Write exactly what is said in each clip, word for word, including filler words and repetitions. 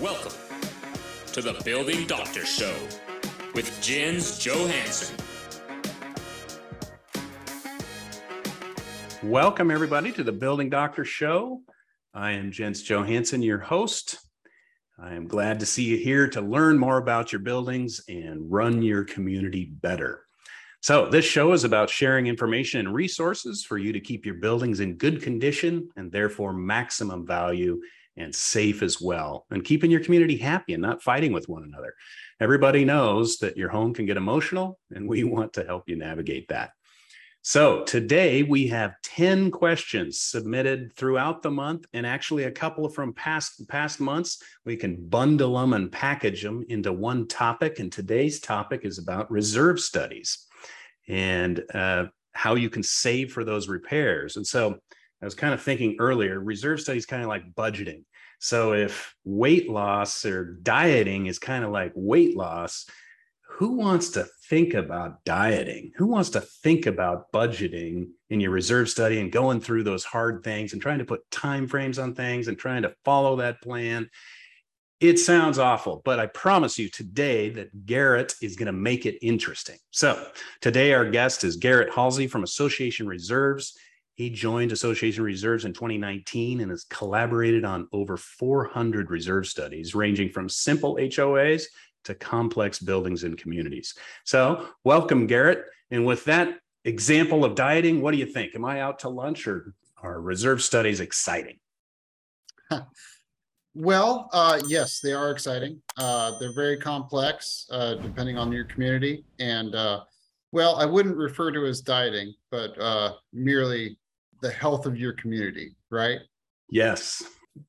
Welcome to The Building Doctor Show with Jens Johansson. Welcome, everybody, to The Building Doctor Show. I am Jens Johansson, your host. I am glad to see you here to learn more about your buildings and run your community better. So this show is about sharing information and resources for you to keep your buildings in good condition and therefore maximum value and safe as well, and keeping your community happy and not fighting with one another. Everybody knows that your home can get emotional, and we want to help you navigate that. So today we have ten questions submitted throughout the month, and actually a couple from past, past months. We can bundle them and package them into one topic, and today's topic is about reserve studies and uh, how you can save for those repairs. And so I was kind of thinking earlier, reserve studies kind of like budgeting. So if weight loss or dieting is kind of like weight loss, who wants to think about dieting? Who wants to think about budgeting in your reserve study and going through those hard things and trying to put time frames on things and trying to follow that plan? It sounds awful, but I promise you today that Garrett is going to make it interesting. So today our guest is Garrett Halsey from Association Reserves. He joined Association Reserves in twenty nineteen and has collaborated on over four hundred reserve studies, ranging from simple H O As to complex buildings and communities. So welcome, Garrett. And with that example of dieting, what do you think? Am I out to lunch, or are reserve studies exciting? Well, uh, yes, they are exciting. Uh, they're very complex, uh, depending on your community. And uh, well, I wouldn't refer to it as dieting, but uh, merely the health of your community, right? Yes.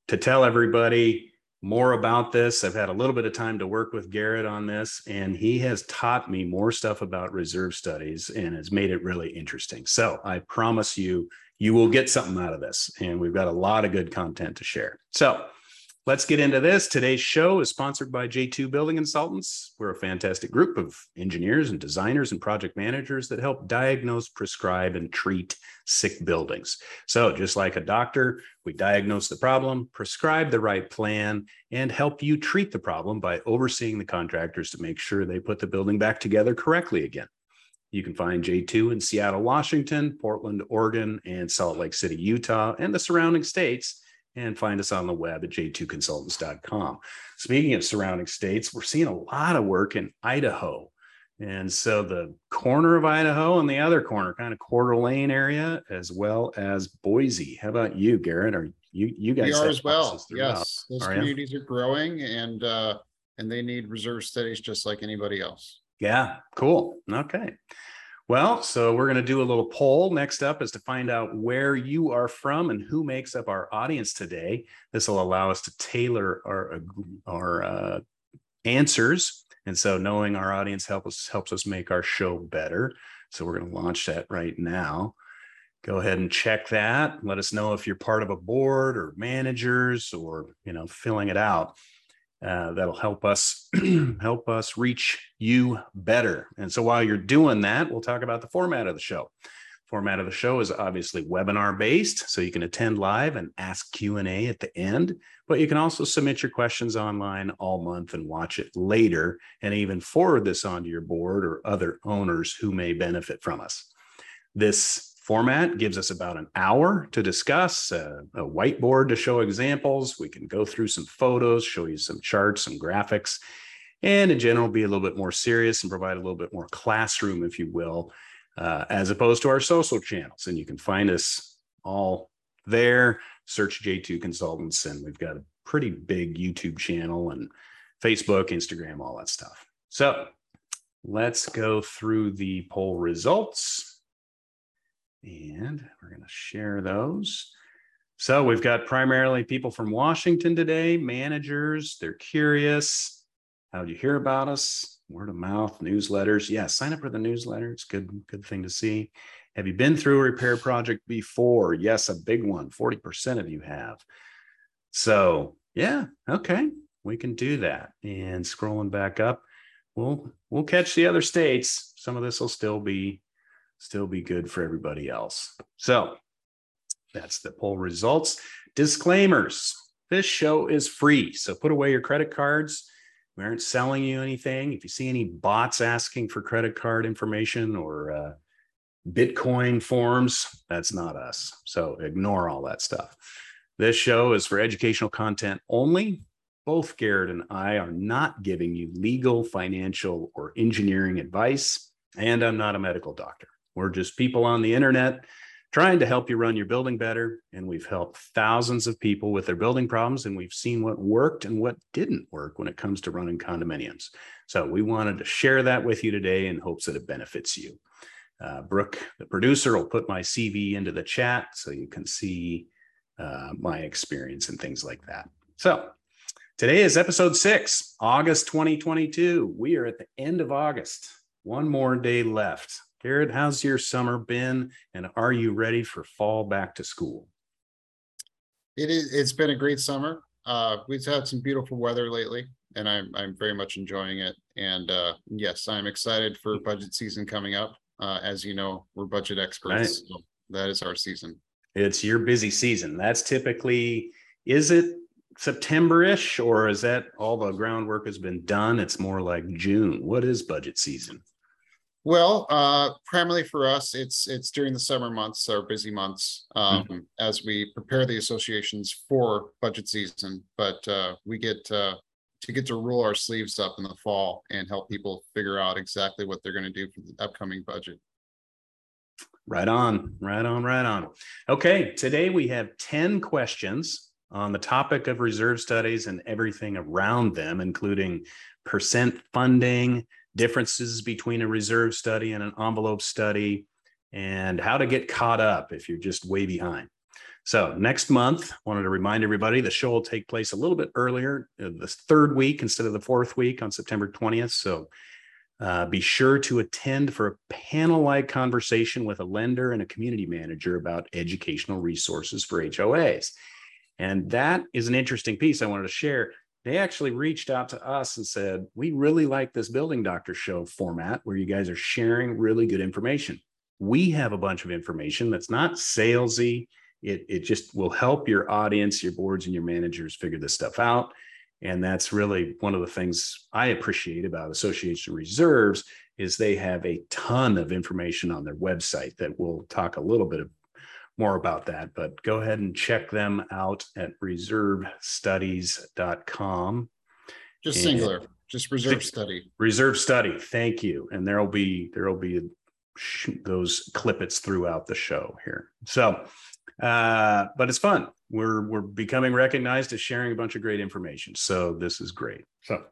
To tell everybody more about this, I've had a little bit of time to work with Garrett on this, and he has taught me more stuff about reserve studies and has made it really interesting. So I promise you, you will get something out of this, and we've got a lot of good content to share. So let's get into this. Today's show is sponsored by J two Building Consultants. We're a fantastic group of engineers and designers and project managers that help diagnose, prescribe, and treat sick buildings. So just like a doctor, we diagnose the problem, prescribe the right plan, and help you treat the problem by overseeing the contractors to make sure they put the building back together correctly again. You can find J two in Seattle, Washington, Portland, Oregon, and Salt Lake City, Utah, and the surrounding states. And find us on the web at J two consultants dot com. Speaking of surrounding states, we're seeing a lot of work in Idaho. And so the corner of Idaho and the other corner, kind of Coeur d'Alene area, as well as Boise. How about you, Garrett? Are you, you guys? We are as well. Yes, those communities are growing, and uh, and they need reserve studies just like anybody else. Yeah, cool. Okay. Well, so we're going to do a little poll next up, is to find out where you are from and who makes up our audience today. This will allow us to tailor our, our uh, answers. And so knowing our audience help us, helps us make our show better. So we're going to launch that right now. Go ahead and check that. Let us know if you're part of a board or managers, or, you know, filling it out. Uh, that'll help us help us reach you better. And so while you're doing that, we'll talk about the format of the show. Format of the show is obviously webinar based, so you can attend live and ask Q and A at the end, but you can also submit your questions online all month and watch it later, and even forward this onto your board or other owners who may benefit from us. This format gives us about an hour to discuss, uh, a whiteboard to show examples. We can go through some photos, show you some charts, some graphics, and in general be a little bit more serious and provide a little bit more classroom, if you will, uh, as opposed to our social channels. And you can find us all there. Search J two Consultants, and we've got a pretty big YouTube channel and Facebook, Instagram, all that stuff. So let's go through the poll results. And we're going to share those. So we've got primarily people from Washington today, managers. They're curious. How'd you hear about us? Word of mouth, newsletters. Yeah, sign up for the newsletter. It's good, good thing to see. Have you been through a repair project before? Yes, a big one. forty percent of you have. So yeah, okay, we can do that. And scrolling back up, we'll we'll catch the other states. Some of this will still be still be good for everybody else. So that's the poll results. Disclaimers. This show is free, so put away your credit cards. We aren't selling you anything. If you see any bots asking for credit card information or uh, Bitcoin forms, that's not us. So ignore all that stuff. This show is for educational content only. Both Garrett and I are not giving you legal, financial, or engineering advice, and I'm not a medical doctor. We're just people on the internet trying to help you run your building better, and we've helped thousands of people with their building problems, and we've seen what worked and what didn't work when it comes to running condominiums. So we wanted to share that with you today in hopes that it benefits you. Uh, Brooke, the producer, will put my C V into the chat so you can see uh, my experience and things like that. So today is episode six, August twenty twenty-two. We are at the end of August. One more day left. Garrett, how's your summer been, and are you ready for fall back to school? It is, it's been a great summer. Uh, we've had some beautiful weather lately, and I'm, I'm very much enjoying it. And uh, yes, I'm excited for budget season coming up. Uh, as you know, we're budget experts. Right. So that is our season. It's your busy season. That's typically, is it September-ish, or is that all the groundwork has been done? It's more like June. What is budget season? Well, uh, primarily for us, it's it's during the summer months, our busy months, um, mm-hmm. as we prepare the associations for budget season. But uh, we get uh, to get to roll our sleeves up in the fall and help people figure out exactly what they're going to do for the upcoming budget. Right on, right on, right on. Okay, today we have ten questions on the topic of reserve studies and everything around them, including percent funding, differences between a reserve study and an envelope study, and how to get caught up if you're just way behind. So next month, I wanted to remind everybody the show will take place a little bit earlier, the third week instead of the fourth week on September twentieth. So uh, be sure to attend for a panel-like conversation with a lender and a community manager about educational resources for H O As. And that is an interesting piece I wanted to share. They actually reached out to us and said, we really like this Building Doctor Show format where you guys are sharing really good information. We have a bunch of information that's not salesy. It, it just will help your audience, your boards, and your managers figure this stuff out. And that's really one of the things I appreciate about Association Reserves is they have a ton of information on their website that we'll talk a little bit more about that, but go ahead and check them out at reserve studies dot com. Just and singular, just reserve study. Reserve study, thank you. And there'll be, there'll be those clippets throughout the show here. So, uh, but it's fun. We're, we're becoming recognized as sharing a bunch of great information. So this is great. So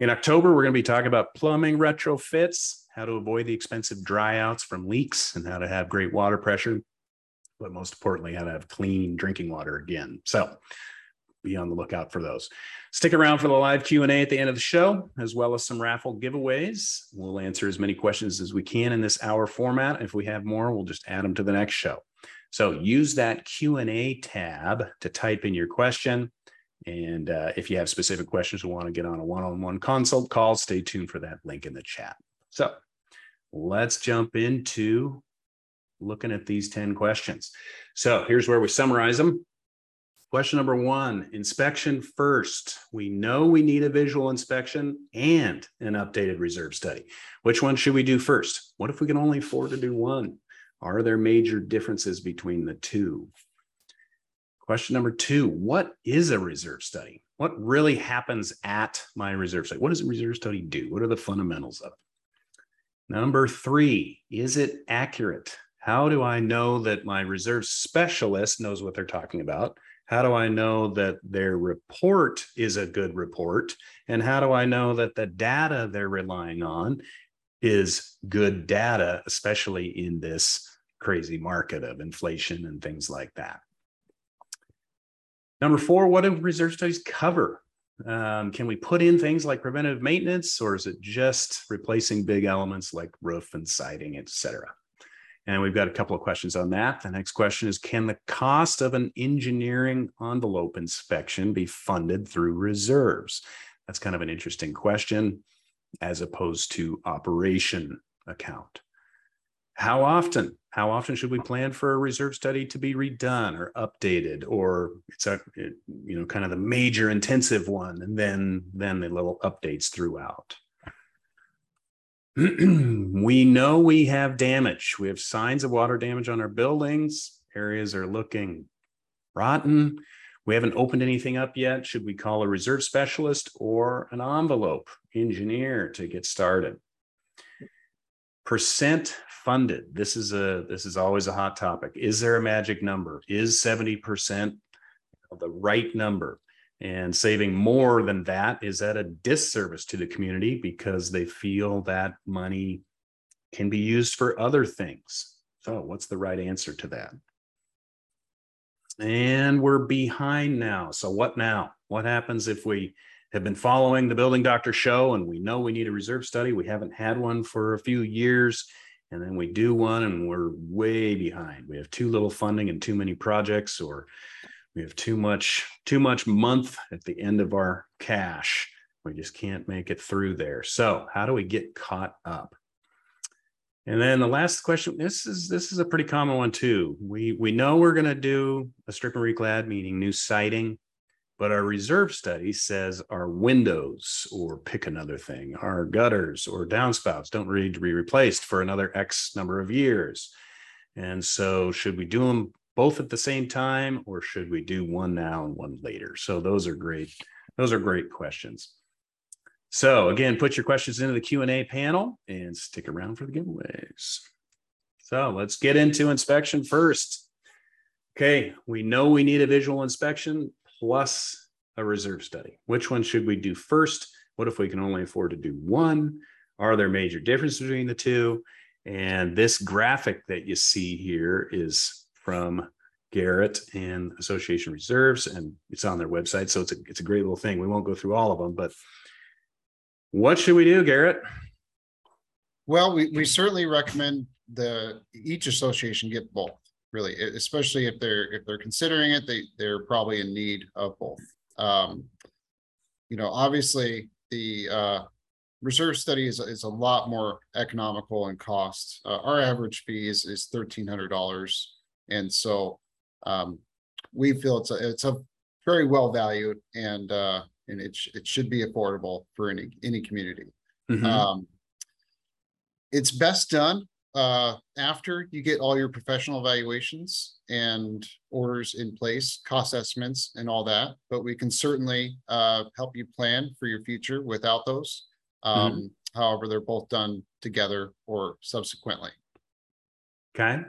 in October, we're gonna be talking about plumbing retrofits, how to avoid the expensive dryouts from leaks and how to have great water pressure, but most importantly, how to have clean drinking water again. So be on the lookout for those. Stick around for the live Q and A at the end of the show, as well as some raffle giveaways. We'll answer as many questions as we can in this hour format. If we have more, we'll just add them to the next show. So use that Q and A tab to type in your question. And uh, if you have specific questions or want to get on a one-on-one consult call, stay tuned for that link in the chat. So let's jump into looking at these ten questions. So here's where we summarize them. Question number one, inspection first. We know we need a visual inspection and an updated reserve study. Which one should we do first? What if we can only afford to do one? Are there major differences between the two? Question number two, what is a reserve study? What really happens at my reserve study? What does a reserve study do? What are the fundamentals of it? Number three, is it accurate? How do I know that my reserve specialist knows what they're talking about? How do I know that their report is a good report? And how do I know that the data they're relying on is good data, especially in this crazy market of inflation and things like that? Number four, what do reserve studies cover? Um, can we put in things like preventive maintenance, or is it just replacing big elements like roof and siding, et cetera? And we've got a couple of questions on that. The next question is, can the cost of an engineering envelope inspection be funded through reserves? That's kind of an interesting question as opposed to operation account. How often? How often should we plan for a reserve study to be redone or updated, or it's a, it, you know, kind of the major intensive one, and then then the little updates throughout. We know we have damage. We have signs of water damage on our buildings. Areas are looking rotten. We haven't opened anything up yet. Should we call a reserve specialist or an envelope engineer to get started? Percent funded. This is a this is always a hot topic. Is there a magic number? Is seventy percent the right number? And saving more than that is at a disservice to the community because they feel that money can be used for other things. So what's the right answer to that? And we're behind now. So what now? What happens if we have been following the Building Doctor Show and we know we need a reserve study? We haven't had one for a few years, and then we do one and we're way behind. We have too little funding and too many projects, or we have too much, too much month at the end of our cash. We just can't make it through there. So how do we get caught up? And then the last question, this is this is a pretty common one too. We we know we're gonna do a strip and reclad, meaning new siding, but our reserve study says our windows, or pick another thing, our gutters or downspouts don't need to be replaced for another X number of years. And so should we do them both at the same time, or should we do one now and one later? So those are great, those are great questions. So again, put your questions into the Q and A panel and stick around for the giveaways. So let's get into inspection first. Okay, we know we need a visual inspection plus a reserve study. Which one should we do first? What if we can only afford to do one? Are there major differences between the two? And this graphic that you see here is from Garrett and Association Reserves, and it's on their website. So it's a, it's a great little thing. We won't go through all of them, but what should we do, Garrett? Well, we, we certainly recommend the each association get both, really, especially if they're if they're considering it, they they're probably in need of both. Um, you know, obviously the uh, reserve study is, is a lot more economical in cost. Uh, our average fee is, is thirteen hundred dollars, and so um, we feel it's a, it's a very well valued, and uh, and it, sh it should be affordable for any, any community. Mm-hmm. Um, it's best done uh, after you get all your professional evaluations and orders in place, cost estimates and all that, but we can certainly uh, help you plan for your future without those. Um, mm-hmm. However, they're both done together or subsequently. Okay,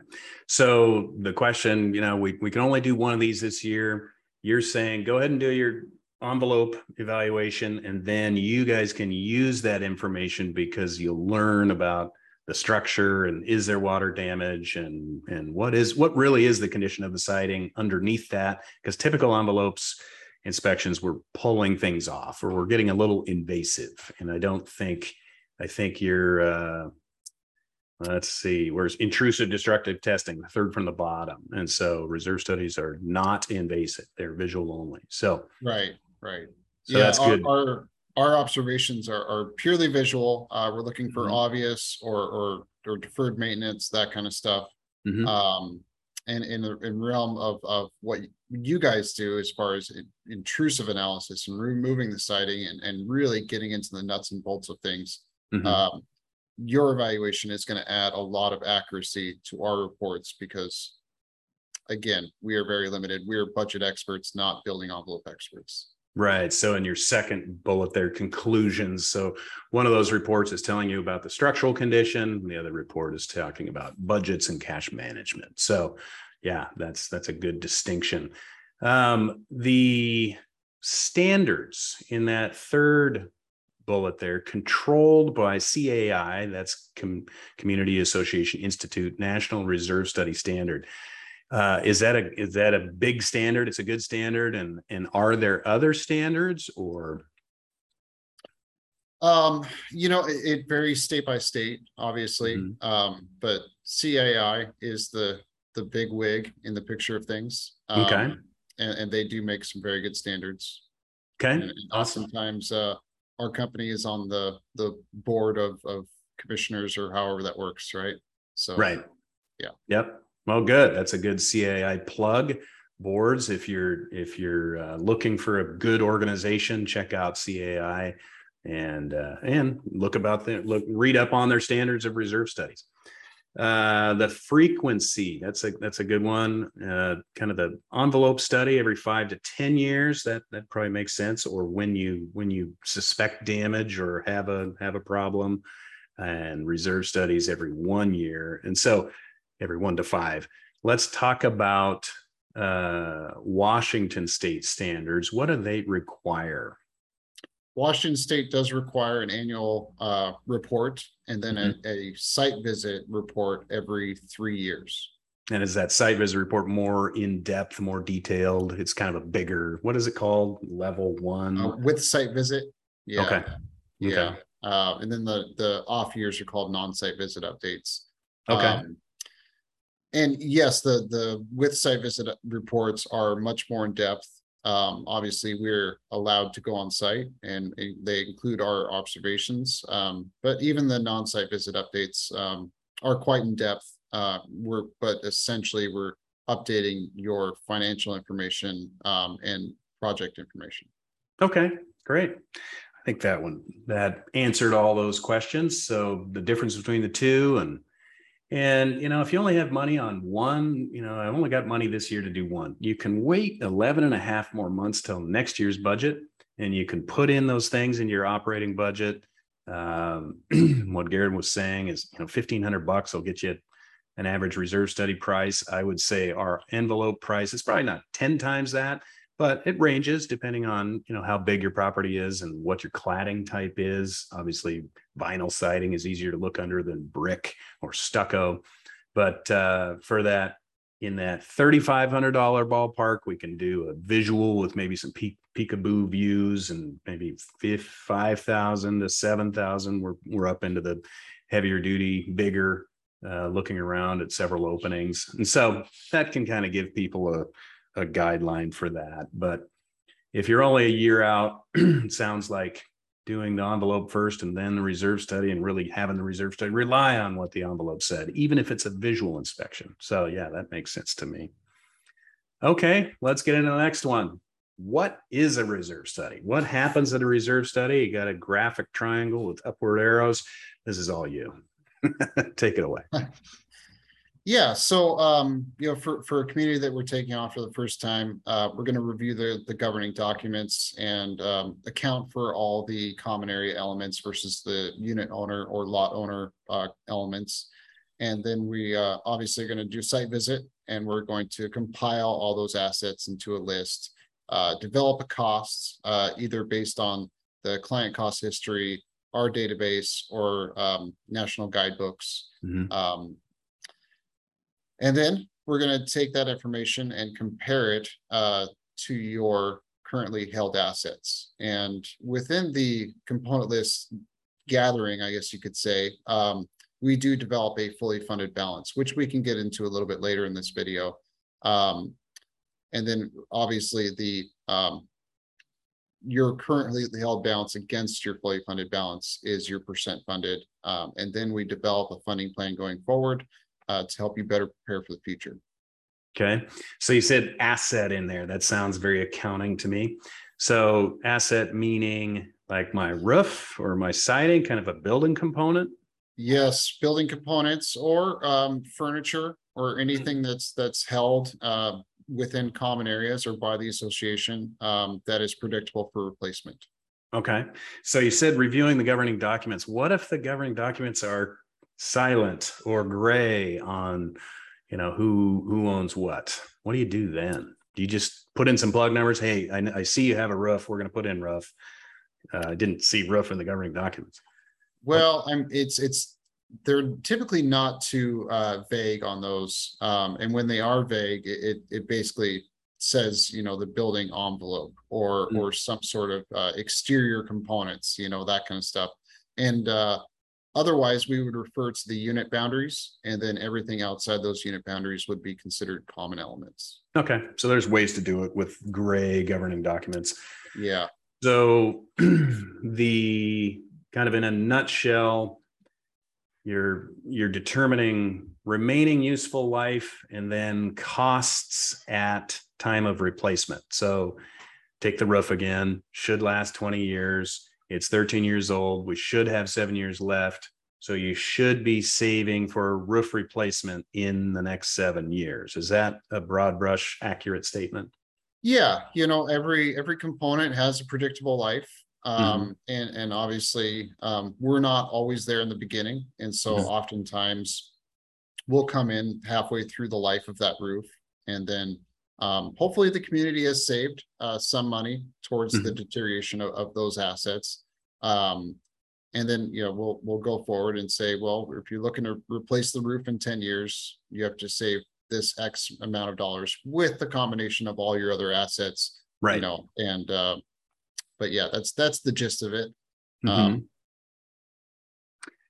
so the question, you know, we, we can only do one of these this year. You're saying, go ahead and do your envelope evaluation, and then you guys can use that information because you'll learn about the structure and is there water damage, and and what is what really is the condition of the siding underneath that, because typical envelopes inspections we're pulling things off or we're getting a little invasive, and I don't think I think you're uh let's see, where's intrusive destructive testing, the third from the bottom. And so reserve studies are not invasive, they're visual only. So right, right. So yeah, that's our, good. Our, our observations are, are purely visual. Uh, we're looking for mm-hmm. obvious or, or or deferred maintenance, that kind of stuff. Mm-hmm. Um, and in the in realm of, of what you guys do as far as intrusive analysis and removing the siding and, and really getting into the nuts and bolts of things, mm-hmm. um, your evaluation is going to add a lot of accuracy to our reports because, again, we are very limited. We are budget experts, not building envelope experts. Right. So in your second bullet there, conclusions. So one of those reports is telling you about the structural condition. The other report is talking about budgets and cash management. So, yeah, that's that's a good distinction. Um, the standards in that third bullet there, controlled by C A I, that's Com Community Association Institute National Reserve Study Standard. Uh, is that a is that a big standard? It's a good standard, and and are there other standards or? Um, you know, it, it varies state by state, obviously, mm-hmm. um, but C A I is the the big wig in the picture of things. Um, okay, and, and they do make some very good standards. Okay, and, and awesome. Oftentimes, uh, our company is on the the board of, of commissioners or however that works, right? So, right. Yeah. Yep. Well, good. That's a good C A I plug. Boards, if you're if you're uh, looking for a good organization, check out C A I, and uh, and look about the look read up on their standards of reserve studies. Uh, the frequency, that's a that's a good one. Uh, kind of the envelope study every five to ten years. That that probably makes sense. Or when you when you suspect damage or have a have a problem, and reserve studies every one year. And so every one to five. Let's talk about uh, Washington state standards. What do they require? Washington state does require an annual uh, report and then mm-hmm. a, a site visit report every three years. And is that site visit report more in depth, more detailed? It's kind of a bigger, what is it called? Level one? Uh, with site visit. Yeah. Okay. Yeah. Okay. Uh, and then the, the off years are called non-site visit updates. Okay. Um, And yes, the the with site visit reports are much more in depth. Um, obviously, we're allowed to go on site, and they include our observations. Um, but even the non-site visit updates um, are quite in depth. Uh, we're but essentially we're updating your financial information um, and project information. Okay, great. I think that one that answered all those questions. So the difference between the two and. And, you know, if you only have money on one, you know, I've only got money this year to do one. You can wait eleven and a half more months till next year's budget, and you can put in those things into your operating budget. Um, what Garrett was saying is, you know, fifteen hundred bucks will get you an average reserve study price. I would say our envelope price is probably not ten times that, but it ranges depending on, you know, how big your property is and what your cladding type is. Obviously, vinyl siding is easier to look under than brick or stucco. But uh, for that, in that thirty-five hundred dollars ballpark, we can do a visual with maybe some peek, peekaboo views and maybe five thousand to seven thousand. We're, we're up into the heavier duty, bigger, uh, looking around at several openings. And so that can kind of give people a a guideline for that. But if you're only a year out, it sounds like doing the envelope first and then the reserve study, and really having the reserve study rely on what the envelope said, even if it's a visual inspection. So yeah, that makes sense to me. Okay, let's get into the next one. What is a reserve study? What happens at a reserve study? You got a graphic triangle with upward arrows. This is all you. Take it away. Yeah, so um, you know, for, for a community that we're taking on for the first time, uh, we're going to review the, the governing documents and um, account for all the common area elements versus the unit owner or lot owner uh, elements. And then we uh, obviously are going to do site visit, and we're going to compile all those assets into a list, uh, develop a cost, uh, either based on the client cost history, our database, or um, national guidebooks. Mm-hmm. um, And then we're going to take that information and compare it uh, to your currently held assets. And within the component list gathering, I guess you could say, um, we do develop a fully funded balance, which we can get into a little bit later in this video. Um, and then obviously the um, your currently held balance against your fully funded balance is your percent funded. Um, and then we develop a funding plan going forward. Uh, to help you better prepare for the future. Okay. So you said asset in there. That sounds very accounting to me. So asset meaning like my roof or my siding, kind of a building component? Yes, building components or um, furniture or anything that's that's held uh, within common areas or by the association um, that is predictable for replacement. Okay. So you said reviewing the governing documents. What if the governing documents are silent or gray on, you know, who who owns what? What do you do then? Do you just put in some plug numbers? Hey, I, I see you have a roof. We're going to put in roof. Uh, I didn't see roof in the governing documents. Well, I'm, it's it's they're typically not too uh, vague on those, um, and when they are vague, it it basically says, you know, the building envelope or mm-hmm. or some sort of uh, exterior components, you know, that kind of stuff, and. Uh, Otherwise, we would refer to the unit boundaries, and then everything outside those unit boundaries would be considered common elements. Okay. So there's ways to do it with gray governing documents. Yeah. So the kind of in a nutshell, You're you're determining remaining useful life and then costs at time of replacement. So take the roof again, should last twenty years. It's thirteen years old. We should have seven years left. So you should be saving for a roof replacement in the next seven years. Is that a broad brush accurate statement? Yeah. You know, every every component has a predictable life. Um, mm-hmm. and, and obviously um, we're not always there in the beginning. And so mm-hmm. oftentimes we'll come in halfway through the life of that roof. And then um, hopefully the community has saved uh, some money towards mm-hmm. the deterioration of, of those assets. Um, and then, you know, we'll, we'll go forward and say, well, if you're looking to replace the roof in ten years, you have to save this X amount of dollars with the combination of all your other assets, right? You know, and, uh, but yeah, that's, that's the gist of it. Mm-hmm. Um,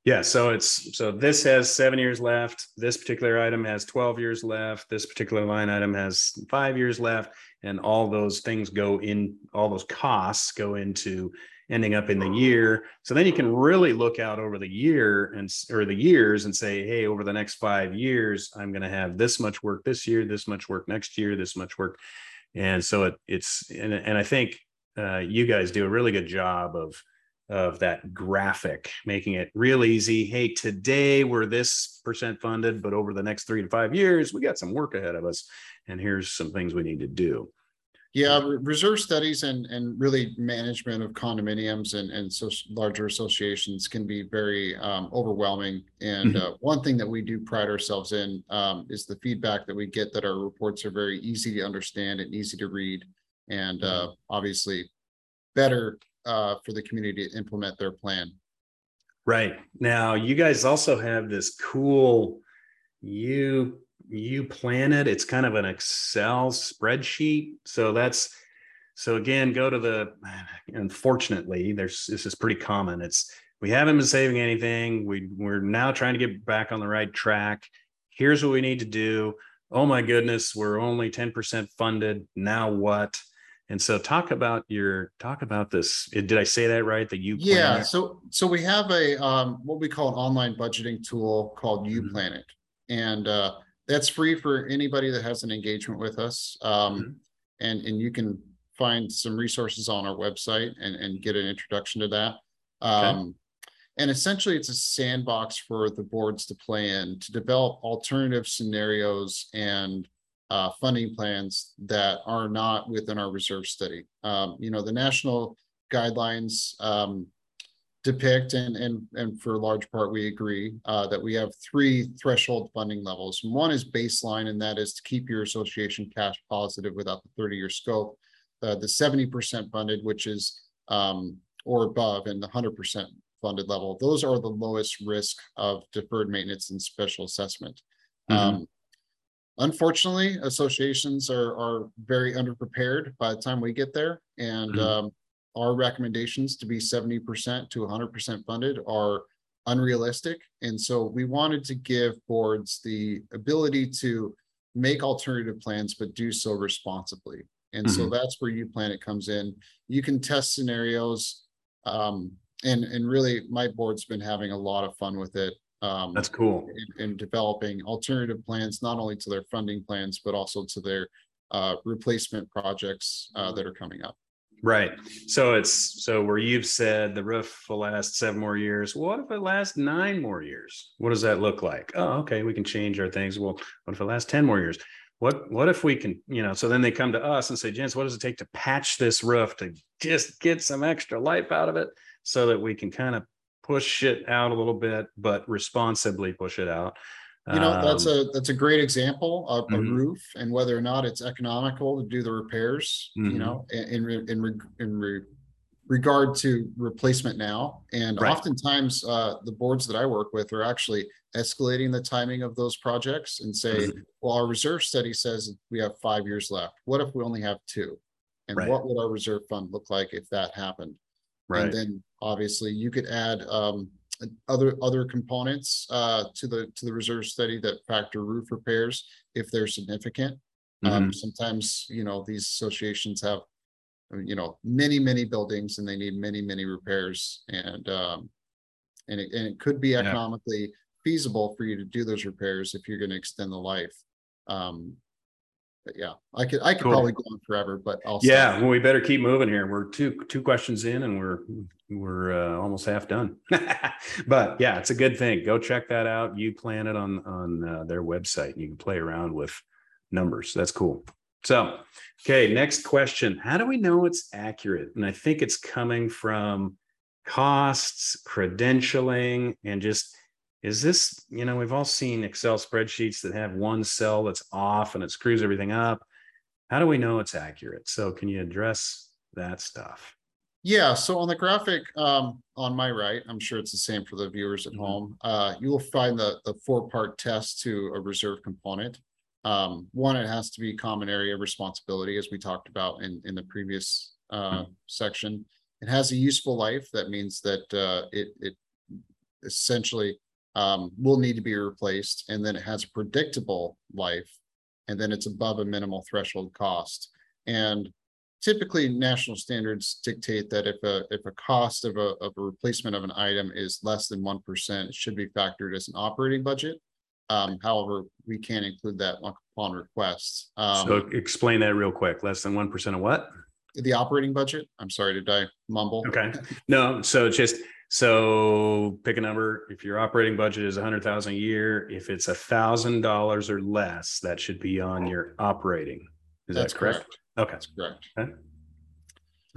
yeah. So it's, so this has seven years left. This particular item has twelve years left. This particular line item has five years left. And all those things go in, all those costs go into ending up in the year. So then you can really look out over the year and, or the years and say, hey, over the next five years, I'm going to have this much work this year, this much work next year, this much work. And so it, it's, and, and I think, Uh, you guys do a really good job of, of that graphic, making it real easy. Hey, today we're this percent funded, but over the next three to five years, we got some work ahead of us. And here's some things we need to do. Yeah, reserve studies and, and really management of condominiums and, and so larger associations can be very um, overwhelming. And mm-hmm. uh, one thing that we do pride ourselves in um, is the feedback that we get that our reports are very easy to understand and easy to read. And uh, obviously better uh, for the community to implement their plan. Right. Now, you guys also have this cool you, UPlanIt. It's kind of an Excel spreadsheet. So that's, so again, go to the, unfortunately, there's, this is pretty common. It's, we haven't been saving anything. We, we're now trying to get back on the right track. Here's what we need to do. Oh my goodness, we're only ten percent funded. Now what? And so talk about your, talk about this. Did I say that right? The UPlanIt? Yeah. So, so we have a, um, what we call an online budgeting tool called mm-hmm. UPlanIt. And uh, that's free for anybody that has an engagement with us. Um, mm-hmm. and, and you can find some resources on our website and, and get an introduction to that. Um, okay. And essentially, it's a sandbox for the boards to play in to develop alternative scenarios and uh, funding plans that are not within our reserve study. Um, you know, the national guidelines um, depict, and, and, and for a large part, we agree uh, that we have three threshold funding levels. One is baseline, and that is to keep your association cash positive without the thirty-year scope. Uh, the seventy percent funded, which is um, or above, and the one hundred percent funded level, those are the lowest risk of deferred maintenance and special assessment. Mm-hmm. Um, unfortunately, associations are, are very underprepared by the time we get there. And mm-hmm. um, our recommendations to be seventy percent to one hundred percent funded are unrealistic. And so we wanted to give boards the ability to make alternative plans, but do so responsibly. And mm-hmm. so that's where UPlanIt comes in. You can test scenarios. Um, And and really, my board's been having a lot of fun with it. Um, That's cool. In, in developing alternative plans, not only to their funding plans, but also to their uh, replacement projects uh, that are coming up. Right. So it's so where you've said the roof will last seven more years. What if it lasts nine more years? What does that look like? Oh, okay. We can change our things. Well, what if it lasts ten more years? What what if we can, you know, so then they come to us and say, Jens, what does it take to patch this roof to just get some extra life out of it so that we can kind of push it out a little bit, but responsibly push it out? You know, um, that's a that's a great example of mm-hmm. a roof and whether or not it's economical to do the repairs, mm-hmm. you know, in in in, in re, regard to replacement now. And right. oftentimes uh, the boards that I work with are actually escalating the timing of those projects and say, mm-hmm. well, our reserve study says we have five years left. What if we only have two? And right. what would our reserve fund look like if that happened? Right. And then obviously you could add um, other other components uh, to the to the reserve study that factor roof repairs if they're significant. Mm-hmm. Um, sometimes, you know, these associations have, you know, many, many buildings and they need many, many repairs. And um, and, it, and it could be economically feasible for you to do those repairs if you're going to extend the life. Um, but yeah, I could I could cool. probably go on forever, but I'll yeah. Stop. Well, we better keep moving here. We're two two questions in, and we're we're uh, almost half done. But yeah, it's a good thing. Go check that out. UPlanIt on on uh, their website, and you can play around with numbers. That's cool. So, okay, next question. How do we know it's accurate? And I think it's coming from costs, credentialing, and just, is this, you know, we've all seen Excel spreadsheets that have one cell that's off and it screws everything up. How do we know it's accurate? So can you address that stuff? Yeah, so on the graphic um, on my right, I'm sure it's the same for the viewers at mm-hmm. home, uh, you will find the, the four-part test to a reserve component. Um, one, it has to be common area of responsibility, as we talked about in, in the previous uh, mm-hmm. section. It has a useful life. That means that uh, it, it essentially um, will need to be replaced. And then it has a predictable life. And then it's above a minimal threshold cost. And typically, national standards dictate that if a, if a cost of a, of a replacement of an item is less than one percent, it should be factored as an operating budget. Um, however, we can include that upon request. Um, so explain that real quick. Less than one percent of what? The operating budget. I'm sorry, did I mumble? Okay. No. So just, so pick a number. If your operating budget is one hundred thousand dollars a year, if it's one thousand dollars or less, that should be on your operating. Is That's that correct? correct? Okay. That's correct. Okay.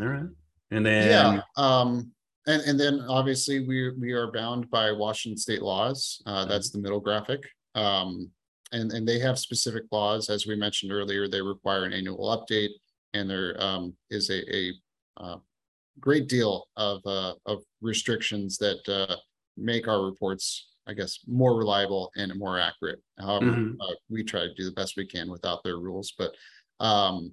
All right. And then. Yeah. Um, and, and then obviously we, we are bound by Washington state laws. Uh, that's the middle graphic. Um, and, and they have specific laws. As we mentioned earlier, they require an annual update, and there um, is a, a uh, great deal of, uh, of restrictions that uh, make our reports, I guess, more reliable and more accurate. However, mm-hmm. uh, we try to do the best we can without their rules. But um,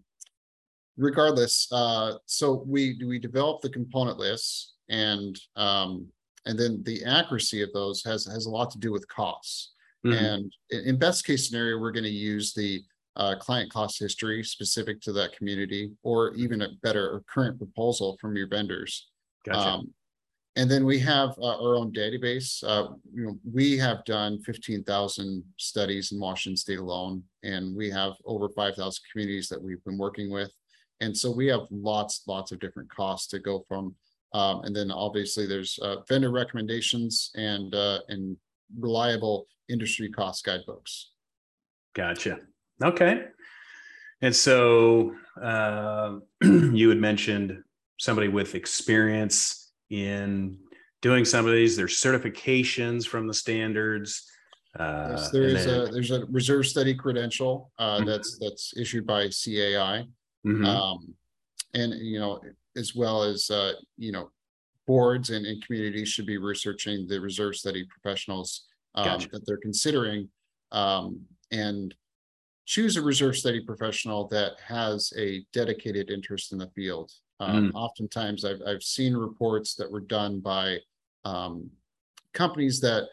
regardless, uh, so we, we develop the component lists, and um, and then the accuracy of those has, has a lot to do with costs. Mm-hmm. And in best case scenario, we're going to use the uh, client cost history specific to that community, or even a better or current proposal from your vendors. Gotcha. Um, and then we have uh, our own database. Uh, you know, we have done fifteen thousand studies in Washington state alone, and we have over five thousand communities that we've been working with. And so we have lots, lots of different costs to go from. Um, and then obviously there's uh, vendor recommendations and uh, and reliable industry cost guidebooks. Gotcha. Okay. And so uh, you had mentioned somebody with experience in doing some of these. There's certifications from the standards. Uh, yes, there is then... a, there's a reserve study credential uh, mm-hmm. that's that's issued by C A I, mm-hmm. um, and you know. as well as, uh, you know, boards and, and communities should be researching the reserve study professionals um, gotcha. that they're considering, um, and choose a reserve study professional that has a dedicated interest in the field. Um, mm. Oftentimes I've, I've seen reports that were done by um, companies that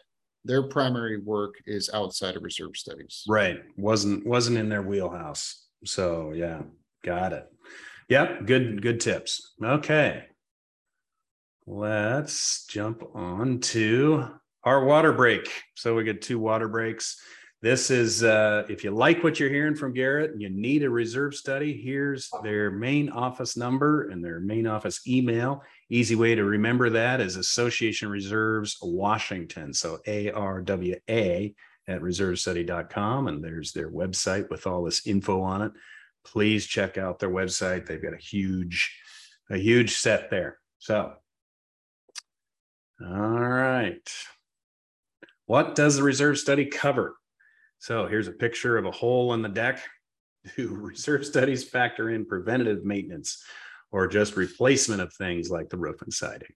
their primary work is outside of reserve studies. Right. Wasn't, wasn't in their wheelhouse. So yeah, got it. Yep. Good, good tips. Okay. Let's jump on to our water break. So we get two water breaks. This is, uh, if you like what you're hearing from Garrett and you need a reserve study, here's their main office number and their main office email. Easy way to remember that is Association Reserves Washington. So A R W A at reserve study dot com. And there's their website with all this info on it. Please check out their website. They've got a huge, a huge set there. So, all right. What does the reserve study cover? So here's a picture of a hole in the deck. Do reserve studies factor in preventative maintenance or just replacement of things like the roof and siding?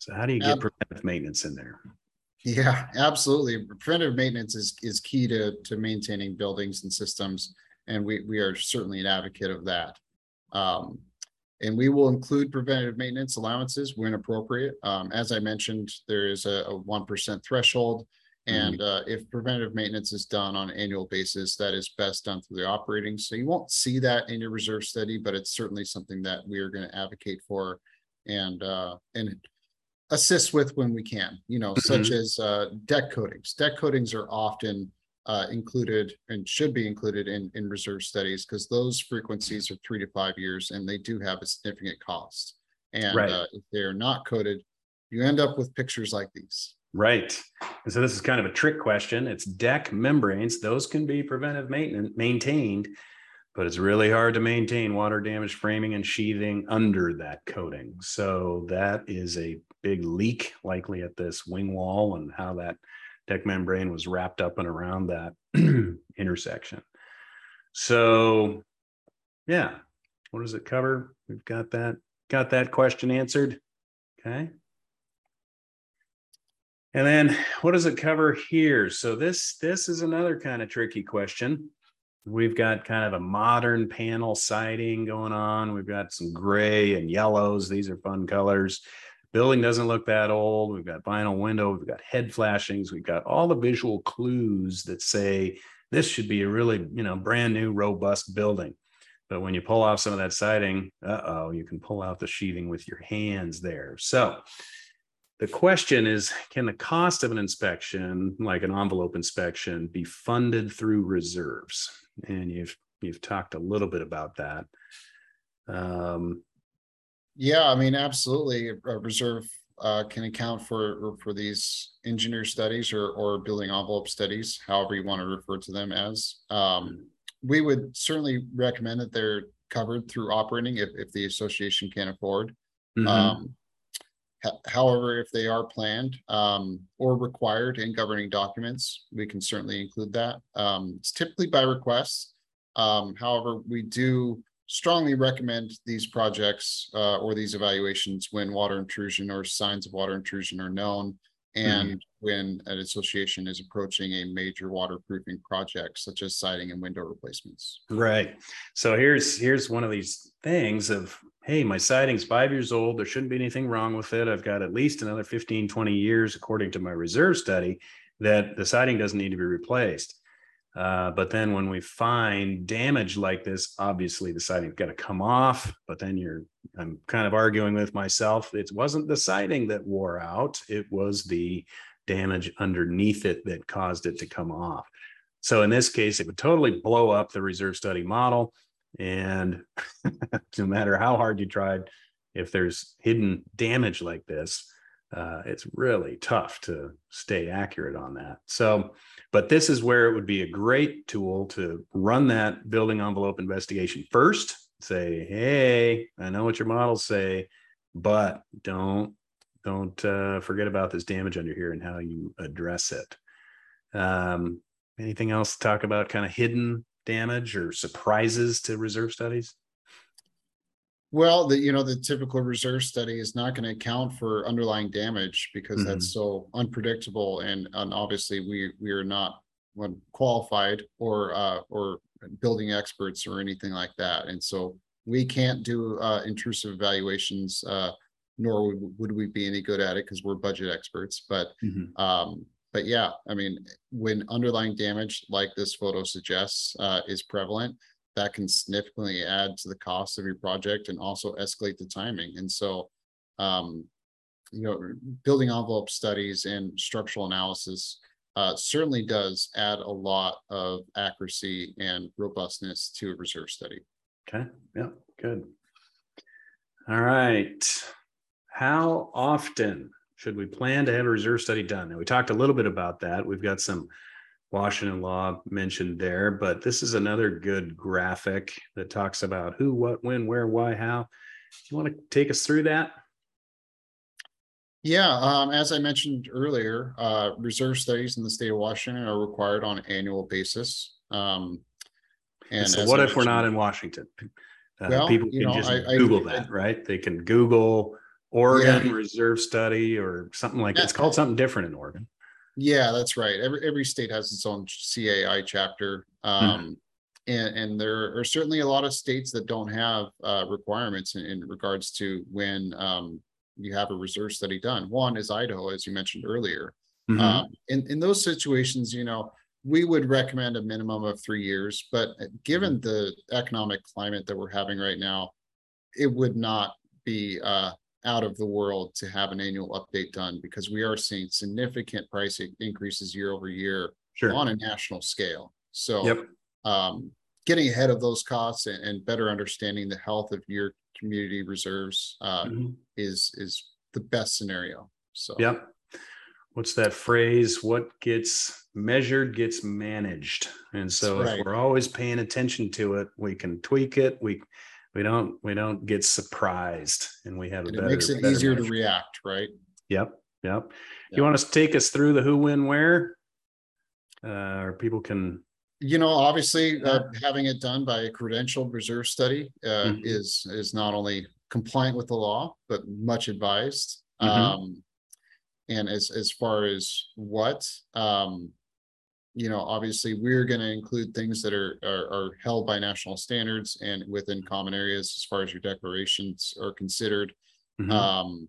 So how do you get preventative maintenance in there? Yeah, absolutely. Preventative maintenance is, is key to, to maintaining buildings and systems. And we, we are certainly an advocate of that. Um, and we will include preventative maintenance allowances when appropriate. Um, as I mentioned, there is a, a one percent threshold. And uh, if preventative maintenance is done on an annual basis, that is best done through the operating. So you won't see that in your reserve study, but it's certainly something that we are going to advocate for. And, uh, and assist with when we can, you know, mm-hmm. such as uh, deck coatings. Deck coatings are often uh, included and should be included in, in reserve studies, because those frequencies are three to five years and they do have a significant cost. And right. uh, if they're not coated, you end up with pictures like these. Right. And so this is kind of a trick question. It's deck membranes. Those can be preventive maintenance maintained, but it's really hard to maintain water damage framing and sheathing under that coating. So that is a big leak likely at this wing wall and how that deck membrane was wrapped up and around that intersection. So yeah, what does it cover? We've got that, got that question answered. Okay. And then what does it cover here? So this, this is another kind of tricky question. We've got kind of a modern panel siding going on. We've got some gray and yellows. These are fun colors. Building doesn't look that old. We've got vinyl window. We've got head flashings. We've got all the visual clues that say this should be a really, you know, brand new, robust building. But when you pull off some of that siding, uh-oh, you can pull out the sheathing with your hands there. So the question is, can the cost of an inspection, like an envelope inspection, be funded through reserves? And you've you've talked a little bit about that. Um, yeah, I mean, absolutely. A reserve uh, can account for for these engineer studies or or building envelope studies, however you want to refer to them as. Um, we would certainly recommend that they're covered through operating if if the association can't afford. Mm-hmm. Um, However, if they are planned um, or required in governing documents, we can certainly include that. Um, it's typically by request. Um, however, we do strongly recommend these projects uh, or these evaluations when water intrusion or signs of water intrusion are known, and mm-hmm. when an association is approaching a major waterproofing project, such as siding and window replacements. Right. So here's here's one of these things of, hey, my siding's five years old. There shouldn't be anything wrong with it. I've got at least another fifteen, twenty years, according to my reserve study, that the siding doesn't need to be replaced. Uh, but then when we find damage like this, obviously the siding's got to come off. But then you're, I'm kind of arguing with myself. It wasn't the siding that wore out. It was the damage underneath it that caused it to come off. So in this case, it would totally blow up the reserve study model. And no matter how hard you tried, if there's hidden damage like this, uh, it's really tough to stay accurate on that. So, but this is where it would be a great tool to run that building envelope investigation first. Say, hey, I know what your models say, but don't don't uh, forget about this damage under here and how you address it. Um, anything else to talk about? Kind of hidden damage or surprises to reserve studies? Well, the, you know, the typical reserve study is not going to account for underlying damage because mm-hmm. that's so unpredictable. And, and obviously we, we are not qualified or, uh, or building experts or anything like that. And so we can't do uh, intrusive evaluations, uh, nor would, would we be any good at it because we're budget experts. But mm-hmm. um, But yeah, I mean, when underlying damage like this photo suggests uh, is prevalent, that can significantly add to the cost of your project and also escalate the timing. And so, um, you know, building envelope studies and structural analysis uh, certainly does add a lot of accuracy and robustness to a reserve study. Okay. Yeah, good. All right. How often should we plan to have a reserve study done? Now, we talked a little bit about that. We've got some Washington law mentioned there, but this is another good graphic that talks about who, what, when, where, why, how. You want to take us through that? Yeah, um, as I mentioned earlier, uh, reserve studies in the state of Washington are required on an annual basis. Um, and, and so what I if we're not in Washington? Uh, well, people can you know, just I, Google I, that, I, right? They can Google Oregon yeah. reserve study or something like that. It's called something different in Oregon. Yeah, that's right. Every every state has its own C A I chapter. Um, mm-hmm. and, and there are certainly a lot of states that don't have uh, requirements in, in regards to when um, you have a reserve study done. One is Idaho, as you mentioned earlier. Mm-hmm. Um, in, in those situations, you know, we would recommend a minimum of three years, but given the economic climate that we're having right now, it would not be uh, out of the world to have an annual update done, because we are seeing significant price increases year over year sure. on a national scale. So yep. um, getting ahead of those costs and, and better understanding the health of your community reserves uh, mm-hmm. is is the best scenario. So yep. What's that phrase? What gets measured gets managed. And so right. if we're always paying attention to it, we can tweak it. We we don't we don't get surprised, and we have and a better. It makes it easier measure. to react, right? Yep, yep. Yep. You want us to take us through the who, when, where, uh, or people can. You know, obviously, uh, having it done by a credentialed reserve study uh, mm-hmm. is is not only compliant with the law, but much advised. Mm-hmm. Um, And as, as far as what, um, you know, obviously we're going to include things that are, are are held by national standards and within common areas as far as your declarations are considered. Mm-hmm. Um,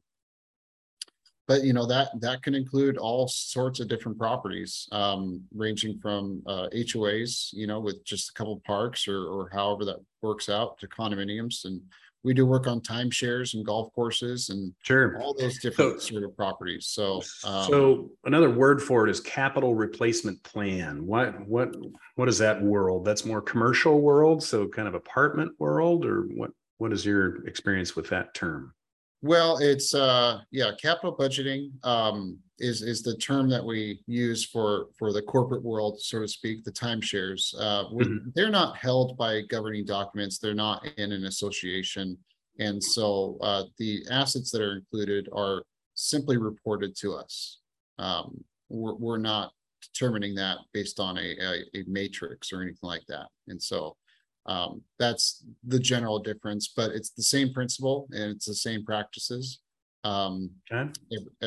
but, you know, that that can include all sorts of different properties, um, ranging from uh, H O As, you know, with just a couple of parks or, or however that works out, to condominiums. And we do work on timeshares and golf courses and sure. all those different so, sort of properties. So, um, so another word for it is capital replacement plan. What, what, what is that world? That's more commercial world. So kind of apartment world, or what, what is your experience with that term? Well, it's uh yeah, capital budgeting um, is, is the term that we use for, for the corporate world, so to speak, the timeshares. Uh, mm-hmm. They're not held by governing documents. They're not in an association. And so uh, the assets that are included are simply reported to us. Um, we're, we're not determining that based on a, a, a matrix or anything like that. And so Um, that's the general difference, but it's the same principle and it's the same practices. Um, okay.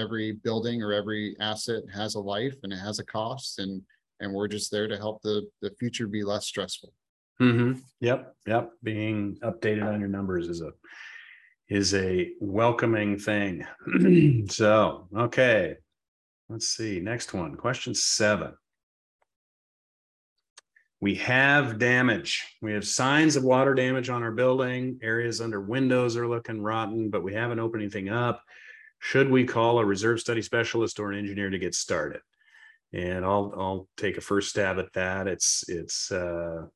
Every building or every asset has a life and it has a cost, and, and we're just there to help the, the future be less stressful. Mm-hmm. Yep. Yep. Being updated on your numbers is a, is a welcoming thing. So, okay. Let's see. Next one. Question seven. We have damage. We have signs of water damage on our building. Areas under windows are looking rotten, but we haven't opened anything up. Should we call a reserve study specialist or an engineer to get started? And I'll I'll take a first stab at that. It's it's uh,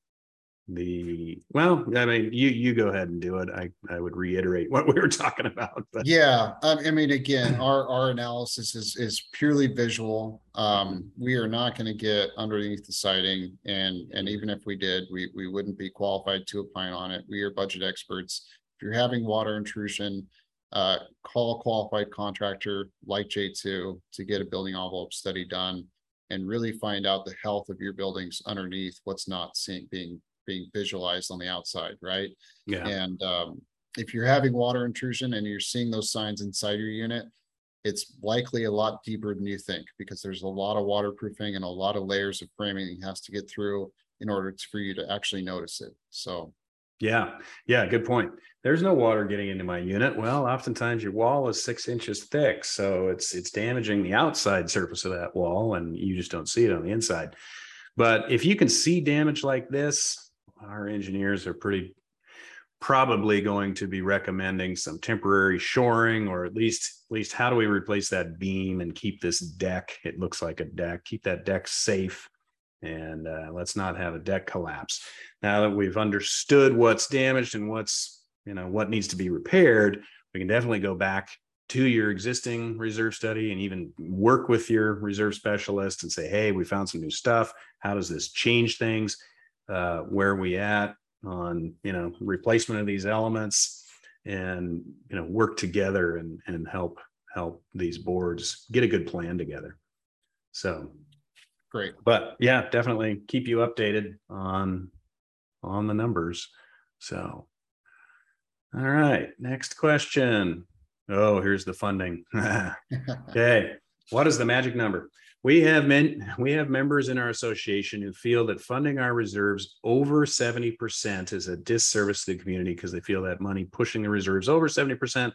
the well, I mean, you you go ahead and do it. I I would reiterate what we were talking about. But. Yeah, I mean, again, our our analysis is is purely visual. Um, we are not going to get underneath the siding, and and even if we did, we we wouldn't be qualified to opine on it. We are budget experts. If you're having water intrusion, uh, call a qualified contractor like J two to get a building envelope study done, and really find out the health of your buildings underneath what's not seeing being. being visualized on the outside, right? Yeah. And um, if you're having water intrusion and you're seeing those signs inside your unit, it's likely a lot deeper than you think, because there's a lot of waterproofing and a lot of layers of framing that has to get through in order to, for you to actually notice it. So, yeah, yeah, good point. There's no water getting into my unit. Well, oftentimes your wall is six inches thick, so it's it's damaging the outside surface of that wall, and you just don't see it on the inside. But if you can see damage like this, our engineers are pretty probably going to be recommending some temporary shoring, or at least, at least how do we replace that beam and keep this deck? It looks like a deck, keep that deck safe, and uh, let's not have a deck collapse. Now that we've understood what's damaged and what's, you know, what needs to be repaired, we can definitely go back to your existing reserve study and even work with your reserve specialist and say, hey, we found some new stuff. How does this change things? Uh, where are we at on, you know, replacement of these elements, and, you know, work together and, and help, help these boards get a good plan together. So great. But yeah, definitely keep you updated on, on the numbers. So, all right, next question. Oh, here's the funding. Okay. What is the magic number? We have men, we have members in our association who feel that funding our reserves over seventy percent is a disservice to the community, because they feel that money pushing the reserves over seventy percent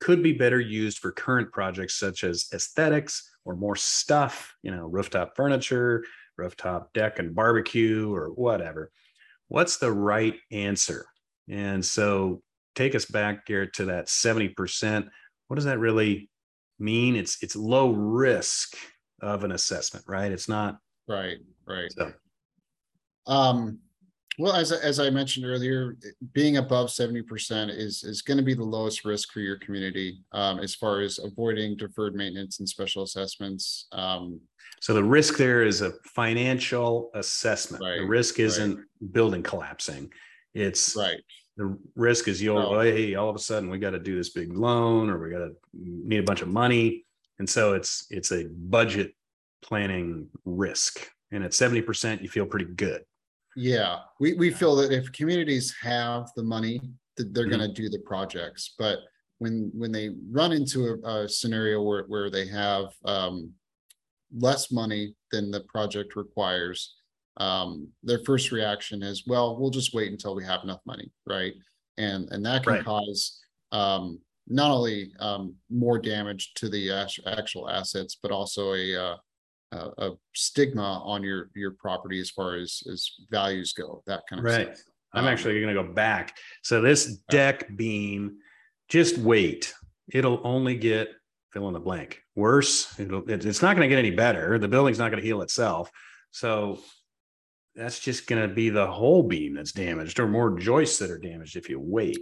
could be better used for current projects such as aesthetics or more stuff, you know, rooftop furniture, rooftop deck and barbecue, or whatever. What's the right answer? And so take us back, Garrett, to that seventy percent. what does that really mean? It's it's low risk of an assessment, right? It's not right, right. So. Um, well, as as I mentioned earlier, being above seventy percent is is going to be the lowest risk for your community um, as far as avoiding deferred maintenance and special assessments. Um, so the risk there is a financial assessment. Right, the risk isn't right. building collapsing. It's right. The risk is you'll no. hey, all of a sudden we got to do this big loan, or we got to need a bunch of money, and so it's it's a budget planning risk. And at seventy percent, you feel pretty good. Yeah, we we feel that if communities have the money, that they're mm-hmm. going to do the projects. But when when they run into a, a scenario where where they have um, less money than the project requires, um their first reaction is, well, we'll just wait until we have enough money, right? And and that can right. cause um not only um more damage to the actual assets, but also a uh, a stigma on your your property as far as as values go, that kind of right. stuff. I'm um, actually going to go back. So this deck beam, just wait, it'll only get fill in the blank worse. It'll it, it's not going to get any better. The building's not going to heal itself. So that's just going to be the whole beam that's damaged, or more joists that are damaged if you wait.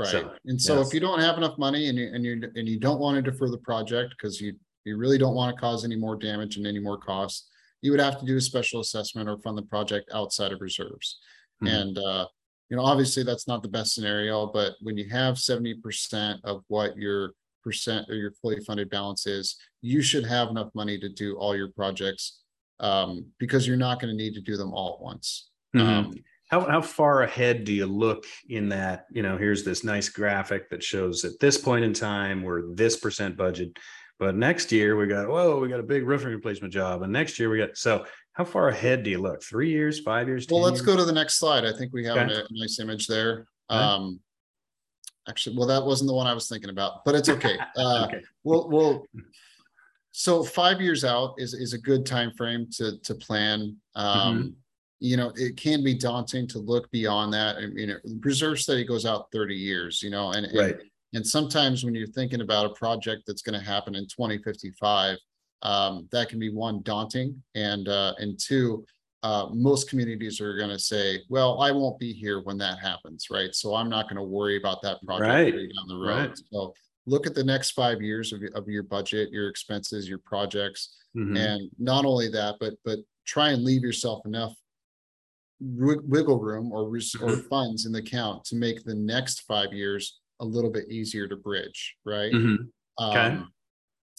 Right. So, and so yes. if you don't have enough money and you, and you, and you don't want to defer the project because you, you really don't want to cause any more damage and any more costs, you would have to do a special assessment or fund the project outside of reserves. Mm-hmm. And, uh, you know, obviously that's not the best scenario, but when you have seventy percent of what your percent or your fully funded balance is, you should have enough money to do all your projects, um, because you're not going to need to do them all at once. Mm-hmm. Um, how, how far ahead do you look in that? You know, here's this nice graphic that shows at this point in time, we're this percent budget, but next year we got, whoa, we got a big roofing replacement job. And next year we got, so how far ahead do you look? Three years, five years? Well, let's years? go to the next slide. I think we have okay. a nice image there. Okay. Um, actually, well, that wasn't the one I was thinking about, but it's okay. Uh, okay. We'll, we'll, So five years out is, is a good time frame to, to plan. Um, mm-hmm. You know, it can be daunting to look beyond that. I mean, you know, reserve study goes out thirty years, you know, and, right. and, and sometimes when you're thinking about a project that's going to happen in twenty fifty-five, um, that can be one, daunting. And, uh, and two, uh, most communities are going to say, well, I won't be here when that happens. Right. So I'm not going to worry about that project right. right down the road. Right. So look at the next five years of, of your budget, your expenses, your projects. Mm-hmm. And not only that, but but try and leave yourself enough wiggle room or, or funds in the account to make the next five years a little bit easier to bridge, right? Mm-hmm. Okay. Um,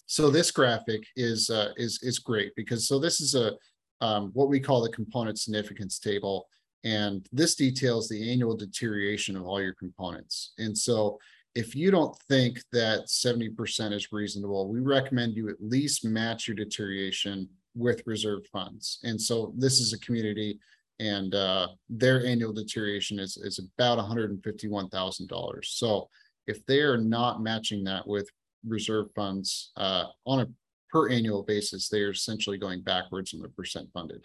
so this graphic is, uh, is, is great because, so this is a um, what we call the component significance table. And this details the annual deterioration of all your components. And so if you don't think that seventy percent is reasonable, we recommend you at least match your deterioration with reserve funds. And so this is a community, and uh, their annual deterioration is, is about one hundred fifty-one thousand dollars. So if they are not matching that with reserve funds uh, on a per annual basis, they are essentially going backwards in the percent funded.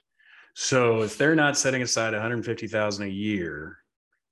So if they're not setting aside one hundred fifty thousand dollars a year,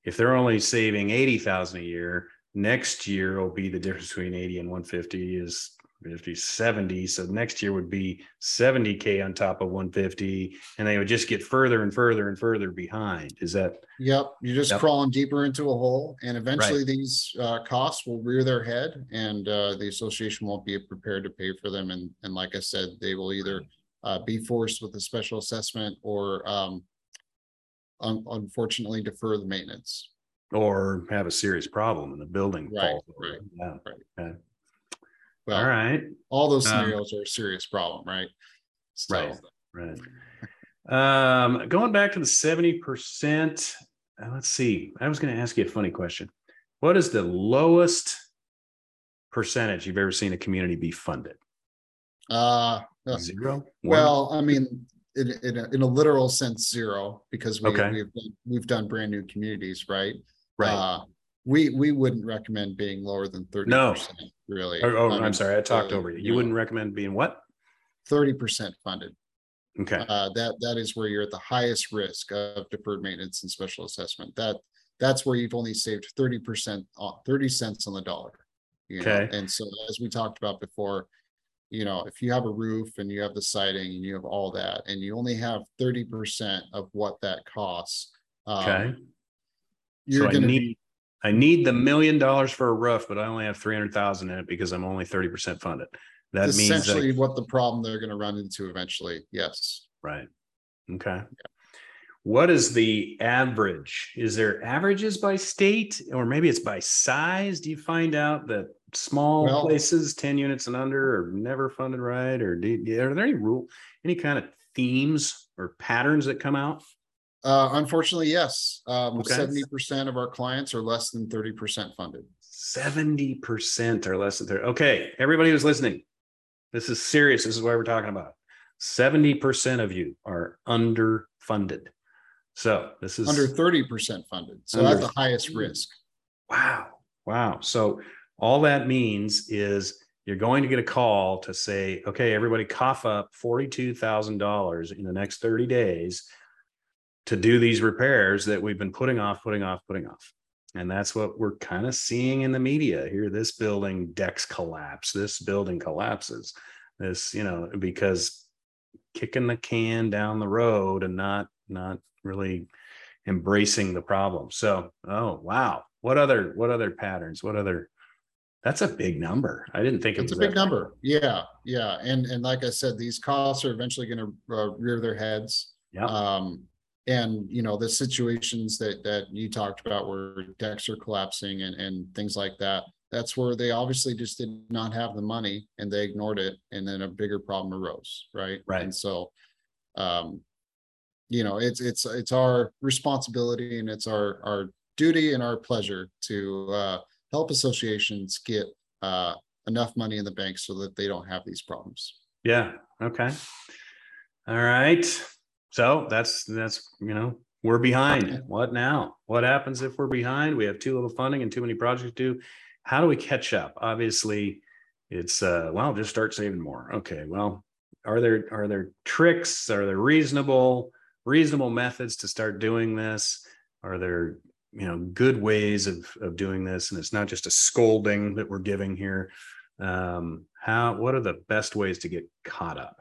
if they're only saving eighty thousand dollars a year, next year will be the difference between eighty and one hundred fifty is fifty, seventy. So next year would be seventy K on top of one hundred fifty, and they would just get further and further and further behind. Is that? Yep. You're just yep. crawling deeper into a hole, and eventually right. these uh, costs will rear their head, and uh, the association won't be prepared to pay for them. And, and like I said, they will either uh, be forced with a special assessment or um, un- unfortunately defer the maintenance, or have a serious problem in the building. Right, right, yeah. right. Yeah. Well, all right. All those scenarios um, are a serious problem, right? So. Right, right. Um, going back to the seventy percent, uh, let's see. I was going to ask you a funny question. What is the lowest percentage you've ever seen a community be funded? Uh, uh, Zero? Well, one? I mean... In, in, a, in a literal sense, zero, because we, okay. we've, we've done brand new communities, right? Right. Uh, we we wouldn't recommend being lower than thirty percent, no. really. Oh, oh um, I'm sorry. I talked uh, over you. You, you wouldn't know, recommend being what? thirty percent funded. Okay. Uh, that that is where you're at the highest risk of deferred maintenance and special assessment. That That's where you've only saved thirty percent, thirty cents on the dollar. you know? Okay. And so, as we talked about before, you know, if you have a roof and you have the siding and you have all that, and you only have thirty percent of what that costs, um, okay. You're so going to need, I need the million dollars for a roof, but I only have three hundred thousand in it because I'm only thirty percent funded. That means essentially that, what the problem they're going to run into eventually. Yes. Right. Okay. Yeah. What is the average? Is there averages by state, or maybe it's by size? Do you find out that small well, places, ten units and under, are never funded right? Or do, are there any rule, any kind of themes or patterns that come out? Uh, unfortunately, yes. Um, okay. seventy percent of our clients are less than thirty percent funded. seventy percent are less than thirty. Okay. Everybody who's listening, this is serious. This is why we're talking about. seventy percent of you are underfunded. So this is under thirty percent funded. So under, that's the highest risk. Wow. Wow. So all that means is you're going to get a call to say, okay, everybody cough up forty-two thousand dollars in the next thirty days to do these repairs that we've been putting off, putting off, putting off. And that's what we're kind of seeing in the media here. This building decks collapse, this building collapses, this, you know, because kicking the can down the road and not, not really embracing the problem. So, oh, wow. What other, what other patterns, what other, that's a big number. I didn't think it was a big number. Yeah. Yeah. And, and like I said, these costs are eventually going to uh, rear their heads. Yeah. Um, And, you know, the situations that, that you talked about where decks are collapsing and, and things like that, that's where they obviously just did not have the money and they ignored it. And then a bigger problem arose, right? Right. And so, um, you know, it's it's it's our responsibility and it's our, our duty and our pleasure to uh, help associations get uh, enough money in the bank so that they don't have these problems. Yeah. Okay. All right. So that's, that's, you know, we're behind. What now? What happens if we're behind? We have too little funding and too many projects to do. How do we catch up? Obviously it's, uh, well, just start saving more. Okay. Well, are there, are there tricks? Are there reasonable, reasonable methods to start doing this? Are there, you know, good ways of, of doing this? And it's not just a scolding that we're giving here. Um, how, what are the best ways to get caught up?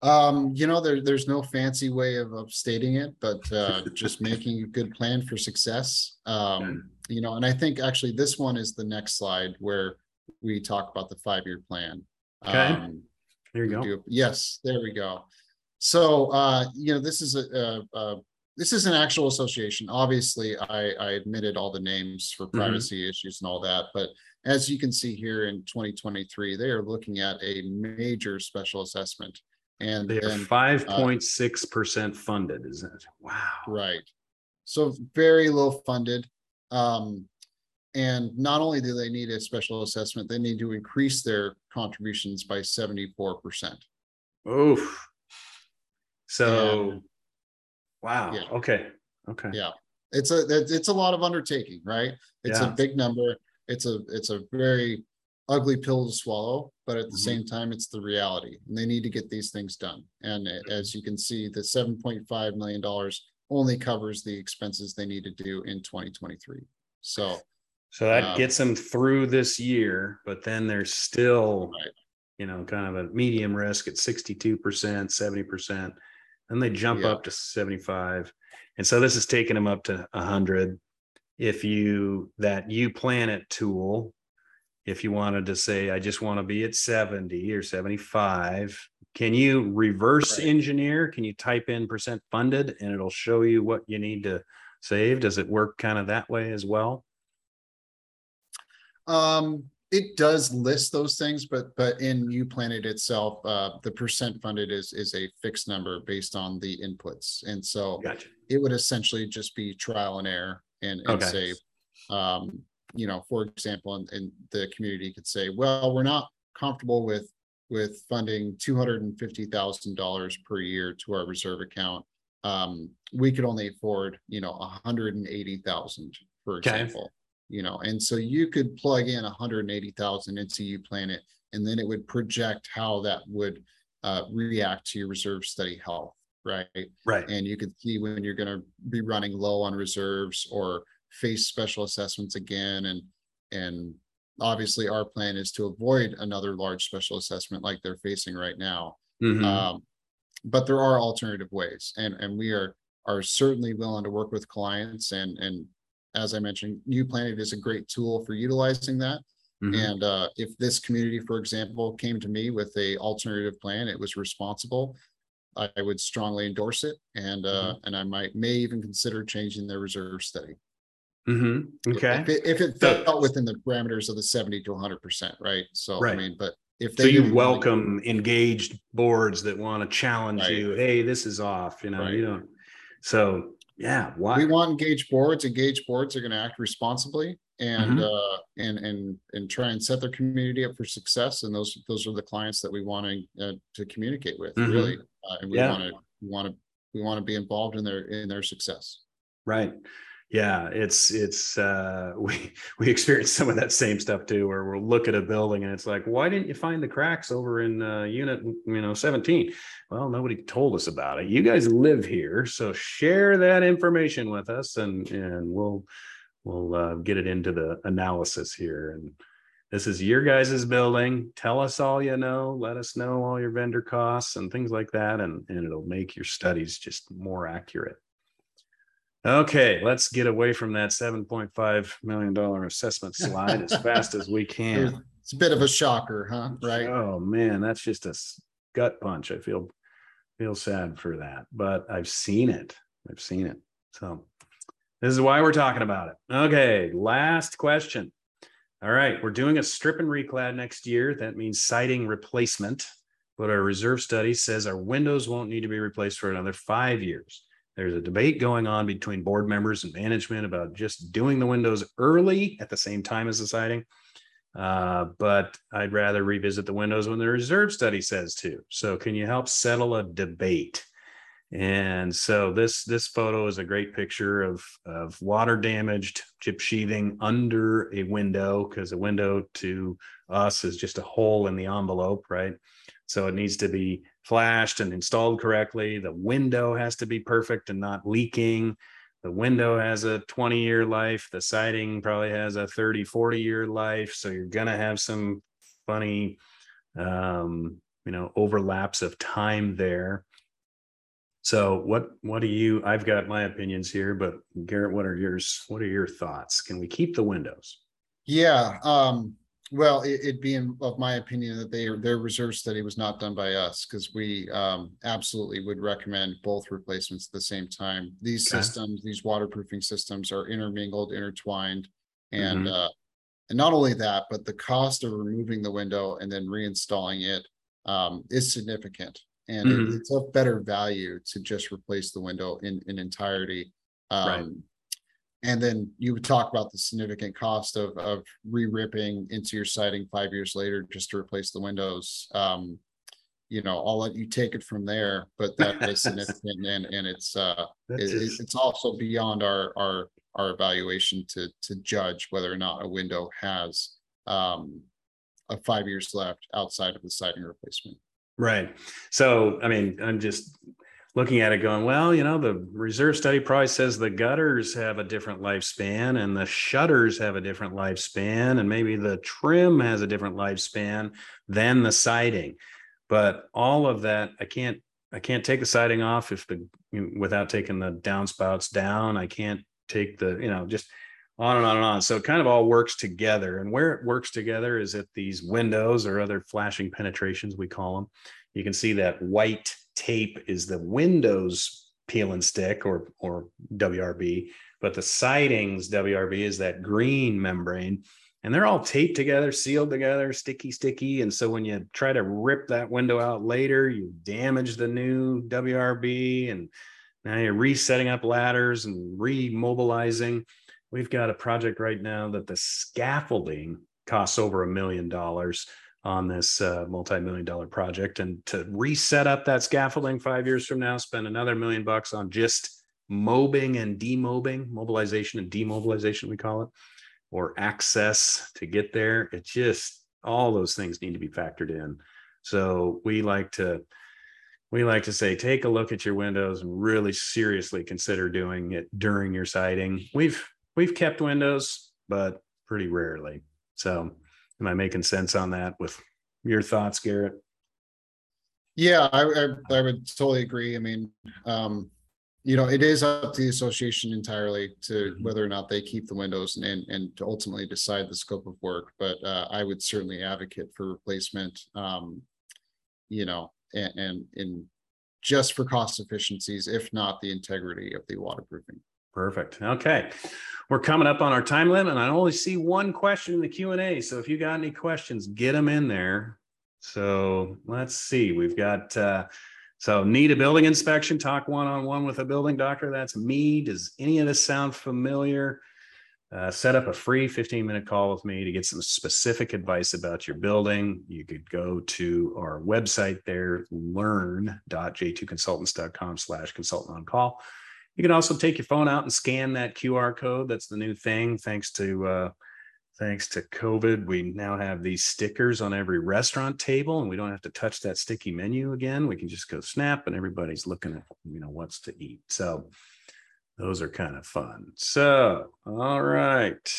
Um, you know, there, there's no fancy way of, of stating it, but uh, just making a good plan for success. Um, you know, and I think actually this one is the next slide where we talk about the five-year plan. Okay. Um, there you go. Do, yes, there we go. So, uh, you know, this is a, a, a this is an actual association. Obviously, I, I admitted all the names for privacy mm-hmm. issues and all that, but as you can see here in twenty twenty-three, they are looking at a major special assessment. And they're five point six percent uh, funded, isn't it? Wow. Right. So very low funded. Um, and not only do they need a special assessment, they need to increase their contributions by seventy-four percent. Oof. So, and, wow. Yeah. Okay. Okay. Yeah. It's a, it's a lot of undertaking, right? It's yeah. a big number. It's a, it's a very ugly pill to swallow, but at the mm-hmm. same time, it's the reality, and they need to get these things done. And mm-hmm. as you can see, the seven point five million dollars only covers the expenses they need to do in twenty twenty-three. So, so that um, gets them through this year, but then there's still, right. you know, kind of a medium risk at sixty-two percent, seventy percent, and they jump yeah. up to seventy-five. And so this is taking them up to one hundred. If you, that UPlanIt tool, if you wanted to say, I just want to be at seventy or seventy-five, can you reverse right. engineer? Can you type in percent funded and it'll show you what you need to save? Does it work kind of that way as well? Um, it does list those things, but but in UPlanIt itself, uh, the percent funded is is a fixed number based on the inputs, and so gotcha. It would essentially just be trial and error and, and okay. save. Um, you know, for example, and, and the community could say, well, we're not comfortable with, with funding two hundred fifty thousand dollars per year to our reserve account. Um, we could only afford, you know, one hundred eighty thousand, for example, okay. you know, and so you could plug in one hundred eighty thousand into UPlanIt, and then it would project how that would uh, react to your reserve study health. Right. Right. And you could see when you're going to be running low on reserves or face special assessments again, and And obviously our plan is to avoid another large special assessment like they're facing right now. Mm-hmm. Um, but there are alternative ways, and, and we are are certainly willing to work with clients. And, and as I mentioned, UPlanIt is a great tool for utilizing that. Mm-hmm. And uh, if this community, for example, came to me with a alternative plan, it was responsible, I would strongly endorse it. And uh, mm-hmm. and I might may even consider changing their reserve study. Mm-hmm. Okay. If it, if it fell so, within the parameters of the seventy to one hundred percent, right? So, right. I mean, but if they- So you welcome like, engaged boards that want to challenge right. you, hey, this is off, you know, right. you don't. So yeah, why? We want engaged boards. Engaged boards are going to act responsibly and mm-hmm. uh, and and and try and set their community up for success. And those those are the clients that we want to uh, to communicate with, mm-hmm. really. Uh, and we yeah. want to want to we want to be involved in their in their success. Right. Yeah, it's it's uh, we we experience some of that same stuff too, where we'll look at a building and it's like, why didn't you find the cracks over in uh, unit, you know, seventeen? Well, nobody told us about it. You guys live here, so share that information with us, and and we'll we'll uh, get it into the analysis here. And this is your guys' building. Tell us all you know. Let us know all your vendor costs and things like that, and and it'll make your studies just more accurate. Okay, let's get away from that seven point five million dollars assessment slide as fast as we can. It's a bit of a shocker, huh? Right. Oh man, that's just a gut punch. I feel feel sad for that, but I've seen it. I've seen it. So this is why we're talking about it. Okay, last question. All right, we're doing a strip and reclad next year. That means siding replacement, but our reserve study says our windows won't need to be replaced for another five years. There's a debate going on between board members and management about just doing the windows early at the same time as the siding. Uh, but I'd rather revisit the windows when the reserve study says to. So can you help settle a debate? And so this, this photo is a great picture of, of water damaged chip sheathing under a window, because a window to us is just a hole in the envelope, right? So it needs to be flashed and installed correctly. The window has to be perfect and not leaking. The window has a twenty year life. The siding probably has a thirty, forty year life. So you're going to have some funny, um, you know, overlaps of time there. So what, what do you, I've got my opinions here, but Garrett, what are yours? What are your thoughts? Can we keep the windows? Yeah. Um, Well, it, it'd be in, of my opinion that they, their reserve study was not done by us, because we um, absolutely would recommend both replacements at the same time. These okay. systems, these waterproofing systems are intermingled, intertwined. And, mm-hmm. uh, and not only that, but the cost of removing the window and then reinstalling it um, is significant. And mm-hmm. it, it's of better value to just replace the window in, in entirety. Um, right. And then you would talk about the significant cost of, of re-ripping into your siding five years later just to replace the windows. Um, you know, I'll let you take it from there, but that is significant, and, and it's uh, it, is... it's also beyond our our our evaluation to to judge whether or not a window has um, a five years left outside of the siding replacement. Right. So, I mean, I'm just looking at it going, well, you know, the reserve study probably says the gutters have a different lifespan and the shutters have a different lifespan, and maybe the trim has a different lifespan than the siding. But all of that, I can't, I can't take the siding off if the, without taking the downspouts down. I can't take the, you know, just on and on and on. So it kind of all works together, and where it works together is at these windows or other flashing penetrations, we call them. You can see that white tape is the windows peel and stick, or or W R B, but the sidings W R B is that green membrane, and they're all taped together, sealed together, sticky, sticky. And so when you try to rip that window out later, you damage the new W R B, and now you're resetting up ladders and remobilizing. We've got a project right now that the scaffolding costs over a million dollars on this uh, multi-million dollar project, and to reset up that scaffolding five years from now, spend another million bucks on just mobbing and demobbing, mobilization and demobilization, we call it, or access to get there. It just, all those things need to be factored in. So we like to, we like to say, take a look at your windows and really seriously consider doing it during your siding. We've, we've kept windows, but pretty rarely. So am I making sense on that with your thoughts, Garrett? Yeah, I, I, I would totally agree. I mean, um, you know, it is up to the association entirely to whether or not they keep the windows and, and, and to ultimately decide the scope of work. But uh, I would certainly advocate for replacement, um, you know, and, and in just for cost efficiencies, if not the integrity of the waterproofing. Perfect. Okay. We're coming up on our time limit, and I only see one question in the Q and A. So if you got any questions, get them in there. So let's see. We've got, uh, so need a building inspection, talk one-on-one with a building doctor. That's me. Does any of this sound familiar? Uh, set up a free fifteen minute call with me to get some specific advice about your building. You could go to our website there, learn dot j two consultants dot com slash consultant on call. You can also take your phone out and scan that Q R code. That's the new thing. Thanks to, uh, Thanks to COVID, we now have these stickers on every restaurant table, and we don't have to touch that sticky menu again. We can just go snap, and everybody's looking at, you know, what's to eat. So those are kind of fun. So, all right,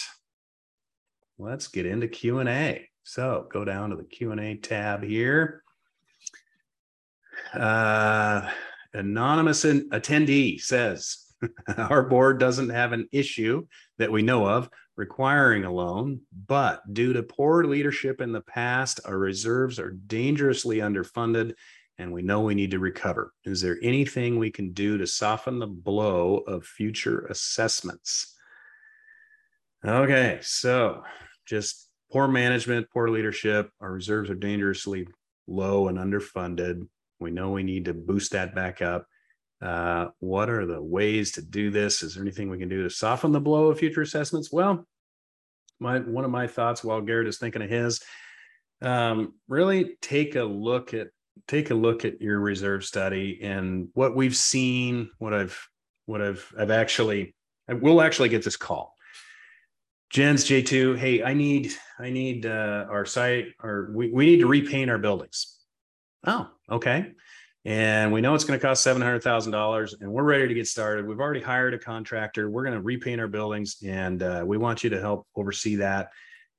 let's get into Q and A. So go down to the Q and A tab here. Uh, anonymous attendee says, our board doesn't have an issue that we know of requiring a loan, but due to poor leadership in the past, our reserves are dangerously underfunded, and we know we need to recover. Is there anything we can do to soften the blow of future assessments? Okay, so just poor management, poor leadership. Our reserves are dangerously low and underfunded. We know we need to boost that back up. Uh, what are the ways to do this? Is there anything we can do to soften the blow of future assessments? Well, my, one of my thoughts while Garrett is thinking of his, um, really take a look at, take a look at your reserve study and what we've seen, what I've, what I've, I've actually, I will actually get this call. Jens, J two, hey, I need, I need, uh, our site, or we, we need to repaint our buildings. Oh, okay. And we know it's going to cost seven hundred thousand dollars, and we're ready to get started. We've already hired a contractor. We're going to repaint our buildings, and uh, we want you to help oversee that.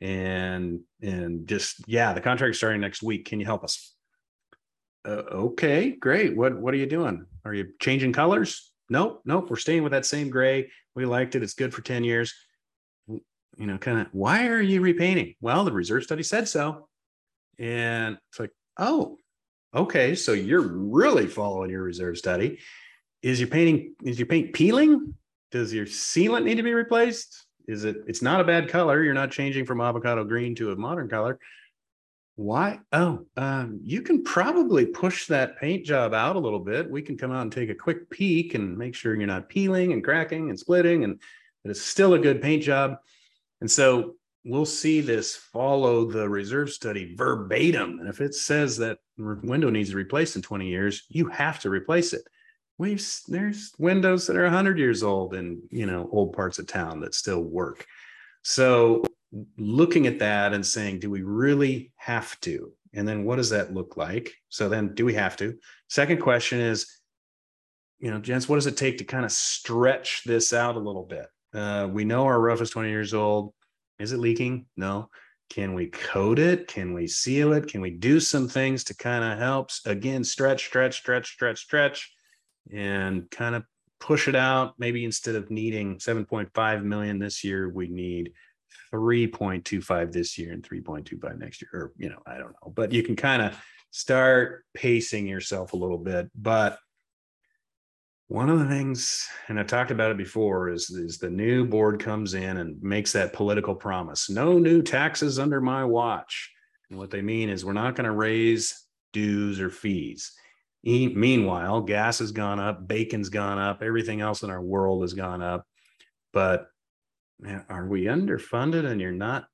And, and just, yeah, the contract's starting next week. Can you help us? Uh, okay, great. What, what are you doing? Are you changing colors? Nope. Nope. We're staying with that same gray. We liked it. It's good for ten years. You know, kind of, why are you repainting? Well, the reserve study said so. And it's like, oh, okay, so you're really following your reserve study. Is your painting, is your paint peeling? Does your sealant need to be replaced? Is it, it's not a bad color. You're not changing from avocado green to a modern color. Why? Oh, um, you can probably push that paint job out a little bit. We can come out and take a quick peek and make sure you're not peeling and cracking and splitting, and that it's still a good paint job. And so we'll see this follow the reserve study verbatim. And if it says that window needs to be replaced in twenty years, you have to replace it. We've, there's windows that are one hundred years old in, you know, old parts of town that still work. So looking at that and saying, do we really have to? And then what does that look like? So then do we have to? Second question is, you know, Jens, what does it take to kind of stretch this out a little bit? Uh, we know our roof is twenty years old. Is it leaking? No. Can we coat it? Can we seal it? Can we do some things to kind of help, again, stretch, stretch, stretch, stretch, stretch, and kind of push it out? Maybe instead of needing seven point five million this year, we need three point two five this year and three point two five next year, or, you know, I don't know, but you can kind of start pacing yourself a little bit. But one of the things, and I talked about it before, is, is the new board comes in and makes that political promise. No new taxes under my watch. And what they mean is we're not going to raise dues or fees. E- meanwhile, gas has gone up, bacon's gone up, everything else in our world has gone up. But man, are we underfunded and you're not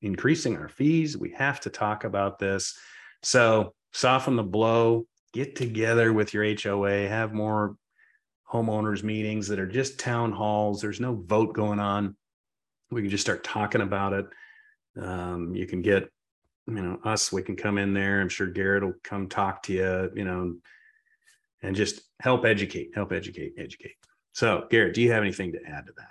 increasing our fees? We have to talk about this. So soften the blow, get together with your H O A, have more homeowners meetings that are just town halls. There's no vote going on. We can just start talking about it. Um, you can get, you know, us, we can come in there. I'm sure Garrett will come talk to you, you know, and just help educate, help educate, educate. So Garrett, do you have anything to add to that?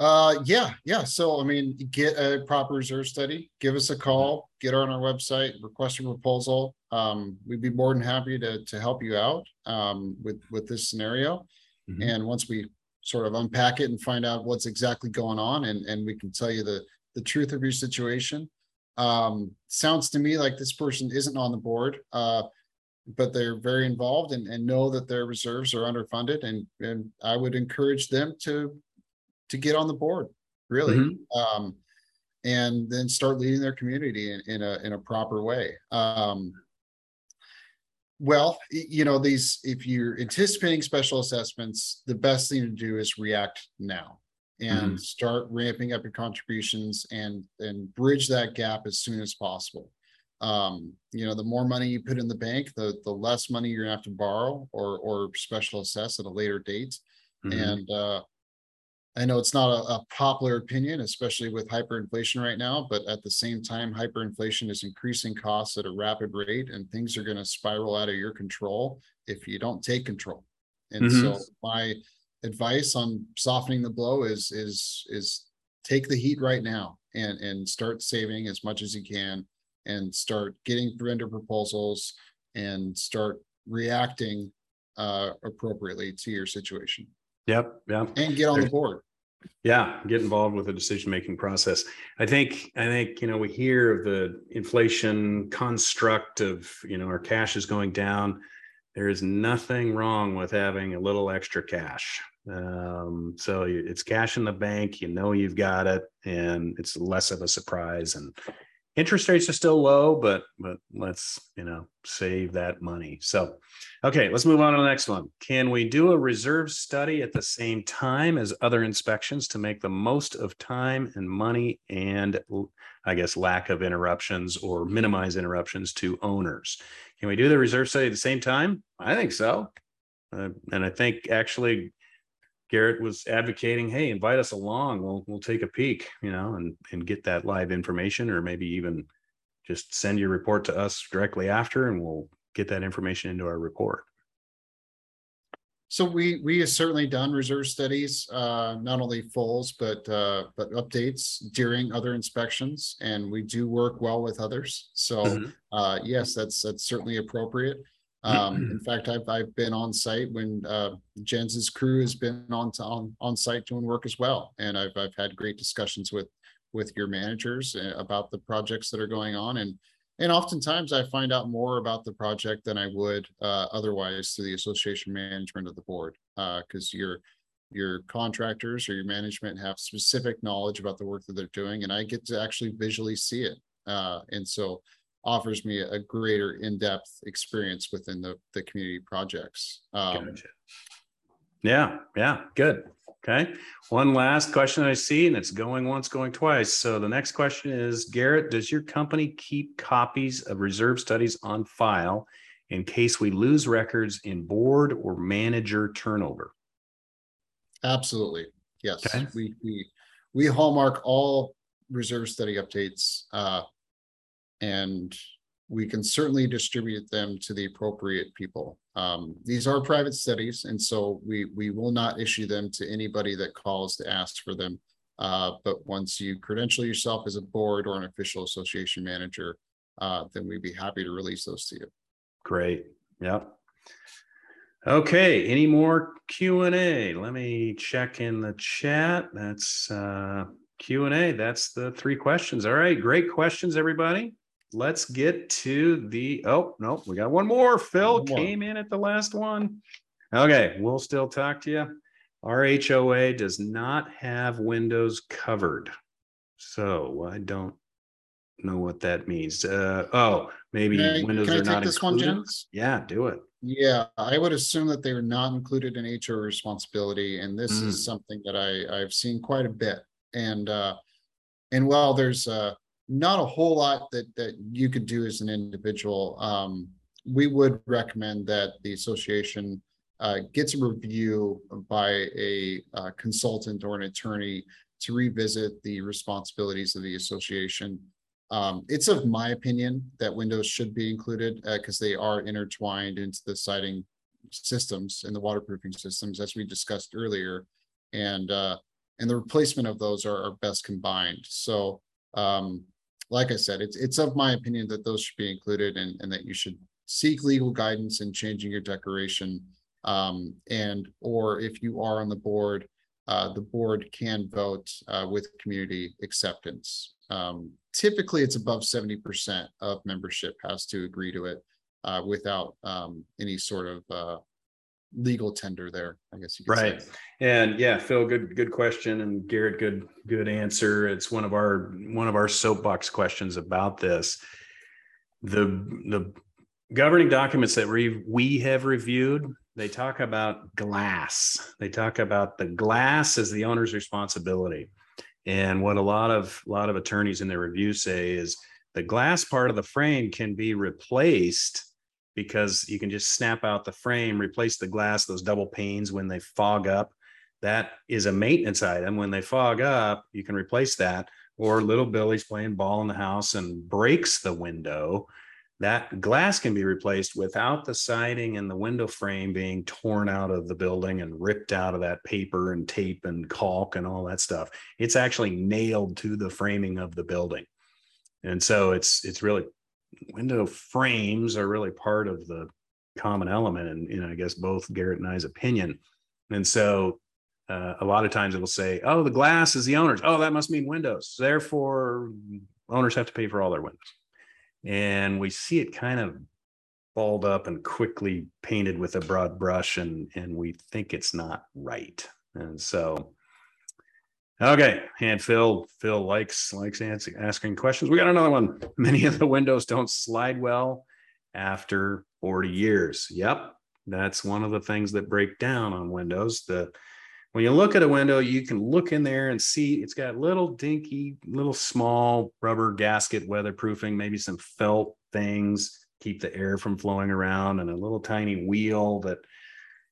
Uh, yeah, yeah. So, I mean, get a proper reserve study, give us a call, get on our website, request a proposal. Um, we'd be more than happy to, to help you out um, with, with this scenario. Mm-hmm. And once we sort of unpack it and find out what's exactly going on, and, and we can tell you the, the truth of your situation. Um, sounds to me like this person isn't on the board, uh, but they're very involved and, and know that their reserves are underfunded. And, and I would encourage them to to get on the board, really, mm-hmm. um, and then start leading their community in, in a in a proper way. Um, well, you know, these, if you're anticipating special assessments, the best thing to do is react now and mm-hmm. start ramping up your contributions and and bridge that gap as soon as possible. Um, you know, the more money you put in the bank, the the less money you're gonna have to borrow or or special assess at a later date, mm-hmm. and uh, I know it's not a, a popular opinion, especially with hyperinflation right now, but at the same time, hyperinflation is increasing costs at a rapid rate, and things are going to spiral out of your control if you don't take control. And mm-hmm. so my advice on softening the blow is, is, is take the heat right now and, and start saving as much as you can and start getting vendor proposals and start reacting uh, appropriately to your situation. Yep. Yeah. And get on the board. Yeah. Get involved with the decision-making process. I think, I think, you know, we hear of the inflation construct of, you know, our cash is going down. There is nothing wrong with having a little extra cash. Um, so it's cash in the bank, you know, you've got it, and it's less of a surprise, and interest rates are still low, but, but let's, you know, save that money. So, okay, let's move on to the next one. Can we do a reserve study at the same time as other inspections to make the most of time and money and, I guess, lack of interruptions, or minimize interruptions to owners? Can we do the reserve study at the same time? I think so. Uh, and I think actually Garrett was advocating, hey, invite us along. We'll we'll take a peek, you know, and, and get that live information, or maybe even just send your report to us directly after, and we'll get that information into our report. So we we have certainly done reserve studies, uh, not only fulls, but uh, but updates during other inspections, and we do work well with others. So mm-hmm. uh, yes, that's that's certainly appropriate. Um, in fact, I've, I've been on site when uh, Jens's crew has been on, to, on on site doing work as well. And I've, I've had great discussions with, with your managers about the projects that are going on. And, and oftentimes I find out more about the project than I would uh, otherwise through the association management of the board, because uh, your, your contractors or your management have specific knowledge about the work that they're doing, and I get to actually visually see it. Uh, and so offers me a greater in-depth experience within the, the community projects. Um, gotcha. Yeah, yeah, good. Okay. One last question I see, and it's going once, going twice. So the next question is, Garrett, does your company keep copies of reserve studies on file in case we lose records in board or manager turnover? Absolutely. Yes. Okay. We, we, we hallmark all reserve study updates, uh, and we can certainly distribute them to the appropriate people. Um, these are private studies, and so we, we will not issue them to anybody that calls to ask for them. Uh, but once you credential yourself as a board or an official association manager, uh, then we'd be happy to release those to you. Great. Yep. Okay. Any more Q and A? Let me check in the chat. That's uh, Q and A. That's the three questions. All right. Great questions, everybody. Let's get to the, oh, no, we got one more. Phil one more. Came in at the last one. Okay, we'll still talk to you. Our H O A does not have windows covered. So I don't know what that means. Uh, oh, maybe can I, windows can I are take not this included. One, Jens? Yeah, do it. Yeah, I would assume that they are not included in H O A responsibility. And this mm. is something that I, I've seen quite a bit. And uh, and while there's uh, not a whole lot that, that you could do as an individual, um, we would recommend that the association uh, gets a review by a uh, consultant or an attorney to revisit the responsibilities of the association. Um, it's of my opinion that windows should be included because uh, they are intertwined into the siding systems and the waterproofing systems, as we discussed earlier. And uh, and the replacement of those are, are best combined. So um, like I said, it's, it's of my opinion that those should be included, and, and that you should seek legal guidance in changing your decoration. Um, and, or if you are on the board, uh, the board can vote uh, with community acceptance. Um, typically it's above seventy percent of membership has to agree to it uh, without um, any sort of uh, legal tender there, I guess you could right. say. And yeah, Phil, good, good question. And Garrett, good, good answer. It's one of our, one of our soapbox questions about this. The, the governing documents that we, we have reviewed, they talk about glass. They talk about the glass as the owner's responsibility. And what a lot of, lot of attorneys in their review say is the glass part of the frame can be replaced, because you can just snap out the frame, replace the glass, those double panes when they fog up. That is a maintenance item. When they fog up, you can replace that. Or little Billy's playing ball in the house and breaks the window. That glass can be replaced without the siding and the window frame being torn out of the building and ripped out of that paper and tape and caulk and all that stuff. It's actually nailed to the framing of the building. And so it's, it's really, window frames are really part of the common element, and you know, I guess both Garrett and I's opinion. And so uh, a lot of times it'll say, oh, the glass is the owner's. Oh, that must mean windows. Therefore, owners have to pay for all their windows. And we see it kind of balled up and quickly painted with a broad brush, and, and we think it's not right. And so, okay, and Phil, Phil likes, likes answering, asking questions. We got another one. Many of the windows don't slide well after forty years. Yep, that's one of the things that break down on windows. The, when you look at a window, you can look in there and see it's got little dinky, little small rubber gasket weatherproofing, maybe some felt things, keep the air from flowing around, and a little tiny wheel that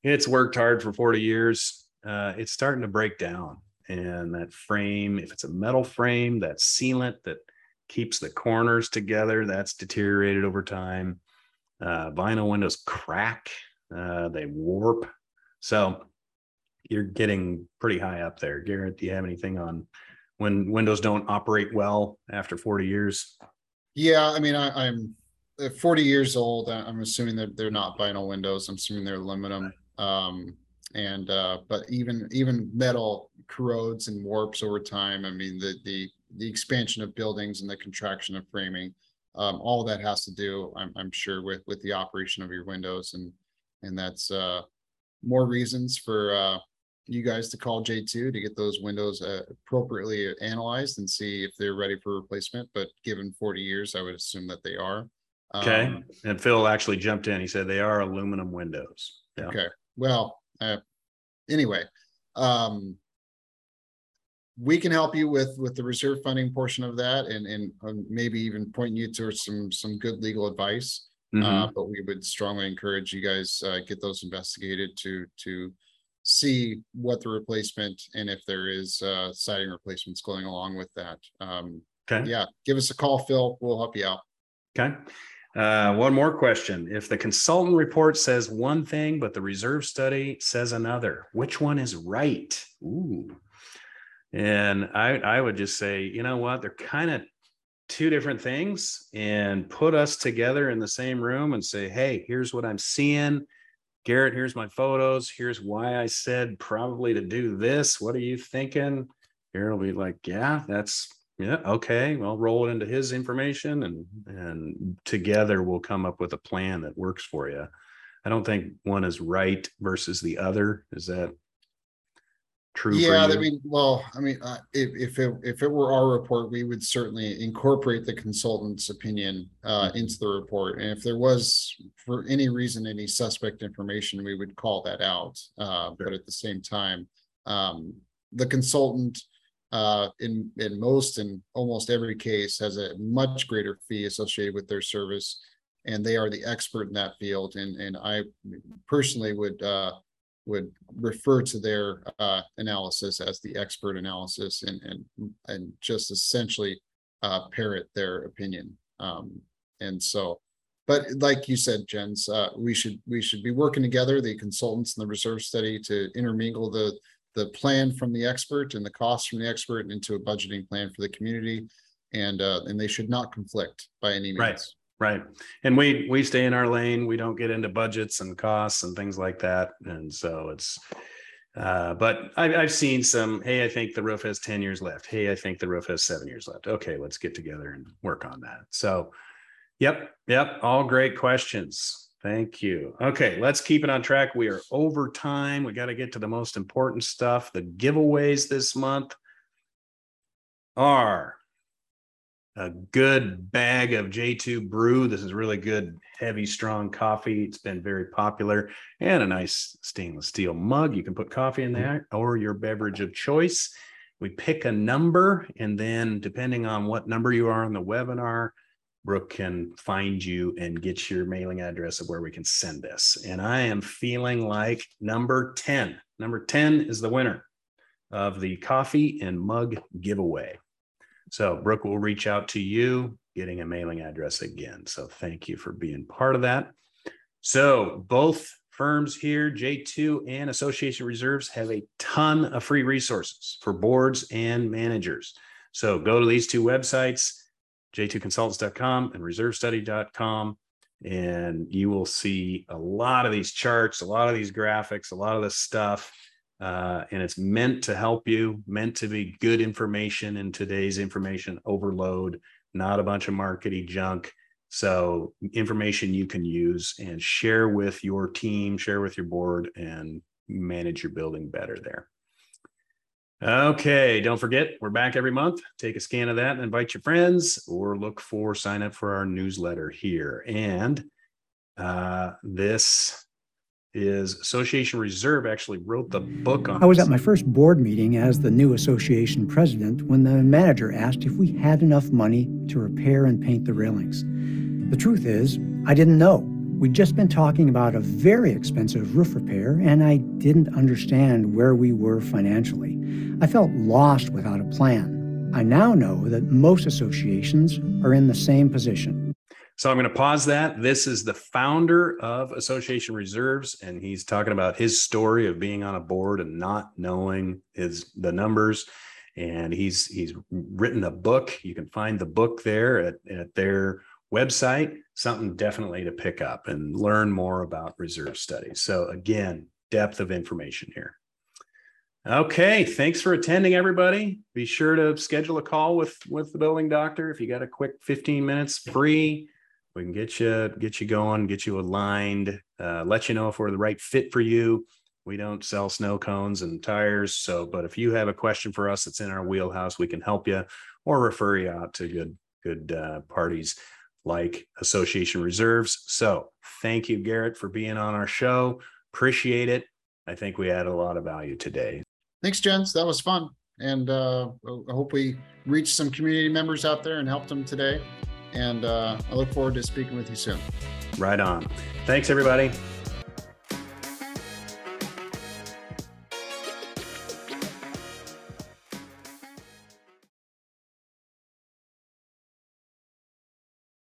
it's worked hard for forty years. Uh, it's starting to break down. And that frame, if it's a metal frame, that sealant that keeps the corners together, that's deteriorated over time. Uh, vinyl windows crack, uh, they warp. So you're getting pretty high up there. Garrett, do you have anything on when windows don't operate well after forty years? Yeah, I mean, I, I'm forty years old. I'm assuming that they're not vinyl windows. I'm assuming they're aluminum. Um, and uh but even even metal corrodes and warps over time. I mean, the the the expansion of buildings and the contraction of framing, um all that has to do, i'm, I'm sure, with with the operation of your windows, and and that's uh more reasons for uh you guys to call J two to get those windows uh, appropriately analyzed and see if they're ready for replacement. But given forty years, I would assume that they are. Okay. Um, and Phil actually jumped in. He said they are aluminum windows. Yeah. Okay, well, Uh, anyway, um, we can help you with with the reserve funding portion of that, and and maybe even point you towards some some good legal advice. Mm-hmm. Uh, but we would strongly encourage you guys uh, get those investigated to to see what the replacement, and if there is uh, siding replacements going along with that. Um, okay. Yeah, give us a call, Phil. We'll help you out. Okay. Uh, one more question. If the consultant report says one thing, but the reserve study says another, which one is right? Ooh. And I, I would just say, you know what? They're kind of two different things, and put us together in the same room and say, hey, here's what I'm seeing. Garrett, here's my photos. Here's why I said probably to do this. What are you thinking? Garrett will be like, yeah, that's yeah, okay, well, roll it into his information, and and together we'll come up with a plan that works for you. I don't think one is right versus the other. Is that true? Yeah, for you? I mean, well, I mean, uh, if if it, if it were our report, we would certainly incorporate the consultant's opinion uh, into the report. And if there was, for any reason, any suspect information, we would call that out. Uh, sure. But at the same time, um, the consultant, Uh, in, in most and almost every case, has a much greater fee associated with their service, and they are the expert in that field. And, and I personally would, uh, would refer to their uh, analysis as the expert analysis, and, and, and just essentially uh, parrot their opinion. Um, and so, but like you said, Jens, uh, we should, we should be working together, the consultants and the reserve study, to intermingle the the plan from the expert and the cost from the expert into a budgeting plan for the community. And uh, and they should not conflict by any means. Right, right. And we we stay in our lane. We don't get into budgets and costs and things like that. And so it's, uh, but I, I've seen some, hey, I think the roof has ten years left. Hey, I think the roof has seven years left. Okay, let's get together and work on that. So, yep, yep, all great questions. Thank you. Okay, let's keep it on track. We are over time. We got to get to the most important stuff. The giveaways this month are a good bag of J two brew. This is really good, heavy, strong coffee. It's been very popular. And a nice stainless steel mug. You can put coffee in there or your beverage of choice. We pick a number, and then depending on what number you are on the webinar, Brooke can find you and get your mailing address of where we can send this. And I am feeling like number ten. Number ten is the winner of the coffee and mug giveaway. So Brooke will reach out to you, getting a mailing address again. So thank you for being part of that. So both firms here, J two and Association Reserves, have a ton of free resources for boards and managers. So go to these two websites, J two consultants dot com and reserve study dot com, and you will see a lot of these charts, a lot of these graphics, a lot of this stuff. Uh, and it's meant to help you, meant to be good information in today's information overload, not a bunch of marketing junk. So information you can use and share with your team, share with your board, and manage your building better there. Okay, don't forget, we're back every month. Take a scan of that and invite your friends, or look for, sign up for our newsletter here. And uh, this is Association Reserve actually wrote the book on. I was at my first board meeting as the new association president when the manager asked if we had enough money to repair and paint the railings. The truth is, I didn't know. We'd just been talking about a very expensive roof repair, and I didn't understand where we were financially. I felt lost without a plan. I now know that most associations are in the same position. So I'm going to pause that. This is the founder of Association Reserves, and he's talking about his story of being on a board and not knowing his the numbers. And he's he's written a book. You can find the book there at, at their website. Something definitely to pick up and learn more about reserve studies. So again, depth of information here. Okay, thanks for attending, everybody. Be sure to schedule a call with with the building doctor. If you got a quick fifteen minutes free, we can get you get you going, get you aligned, uh, let you know if we're the right fit for you. We don't sell snow cones and tires, so but if you have a question for us that's in our wheelhouse, we can help you or refer you out to good good uh, parties like Association Reserves. So thank you, Garrett, for being on our show. Appreciate it. I think we add a lot of value today. Thanks, Jens. That was fun. And uh, I hope we reach some community members out there and help them today. And uh, I look forward to speaking with you soon. Right on. Thanks, everybody.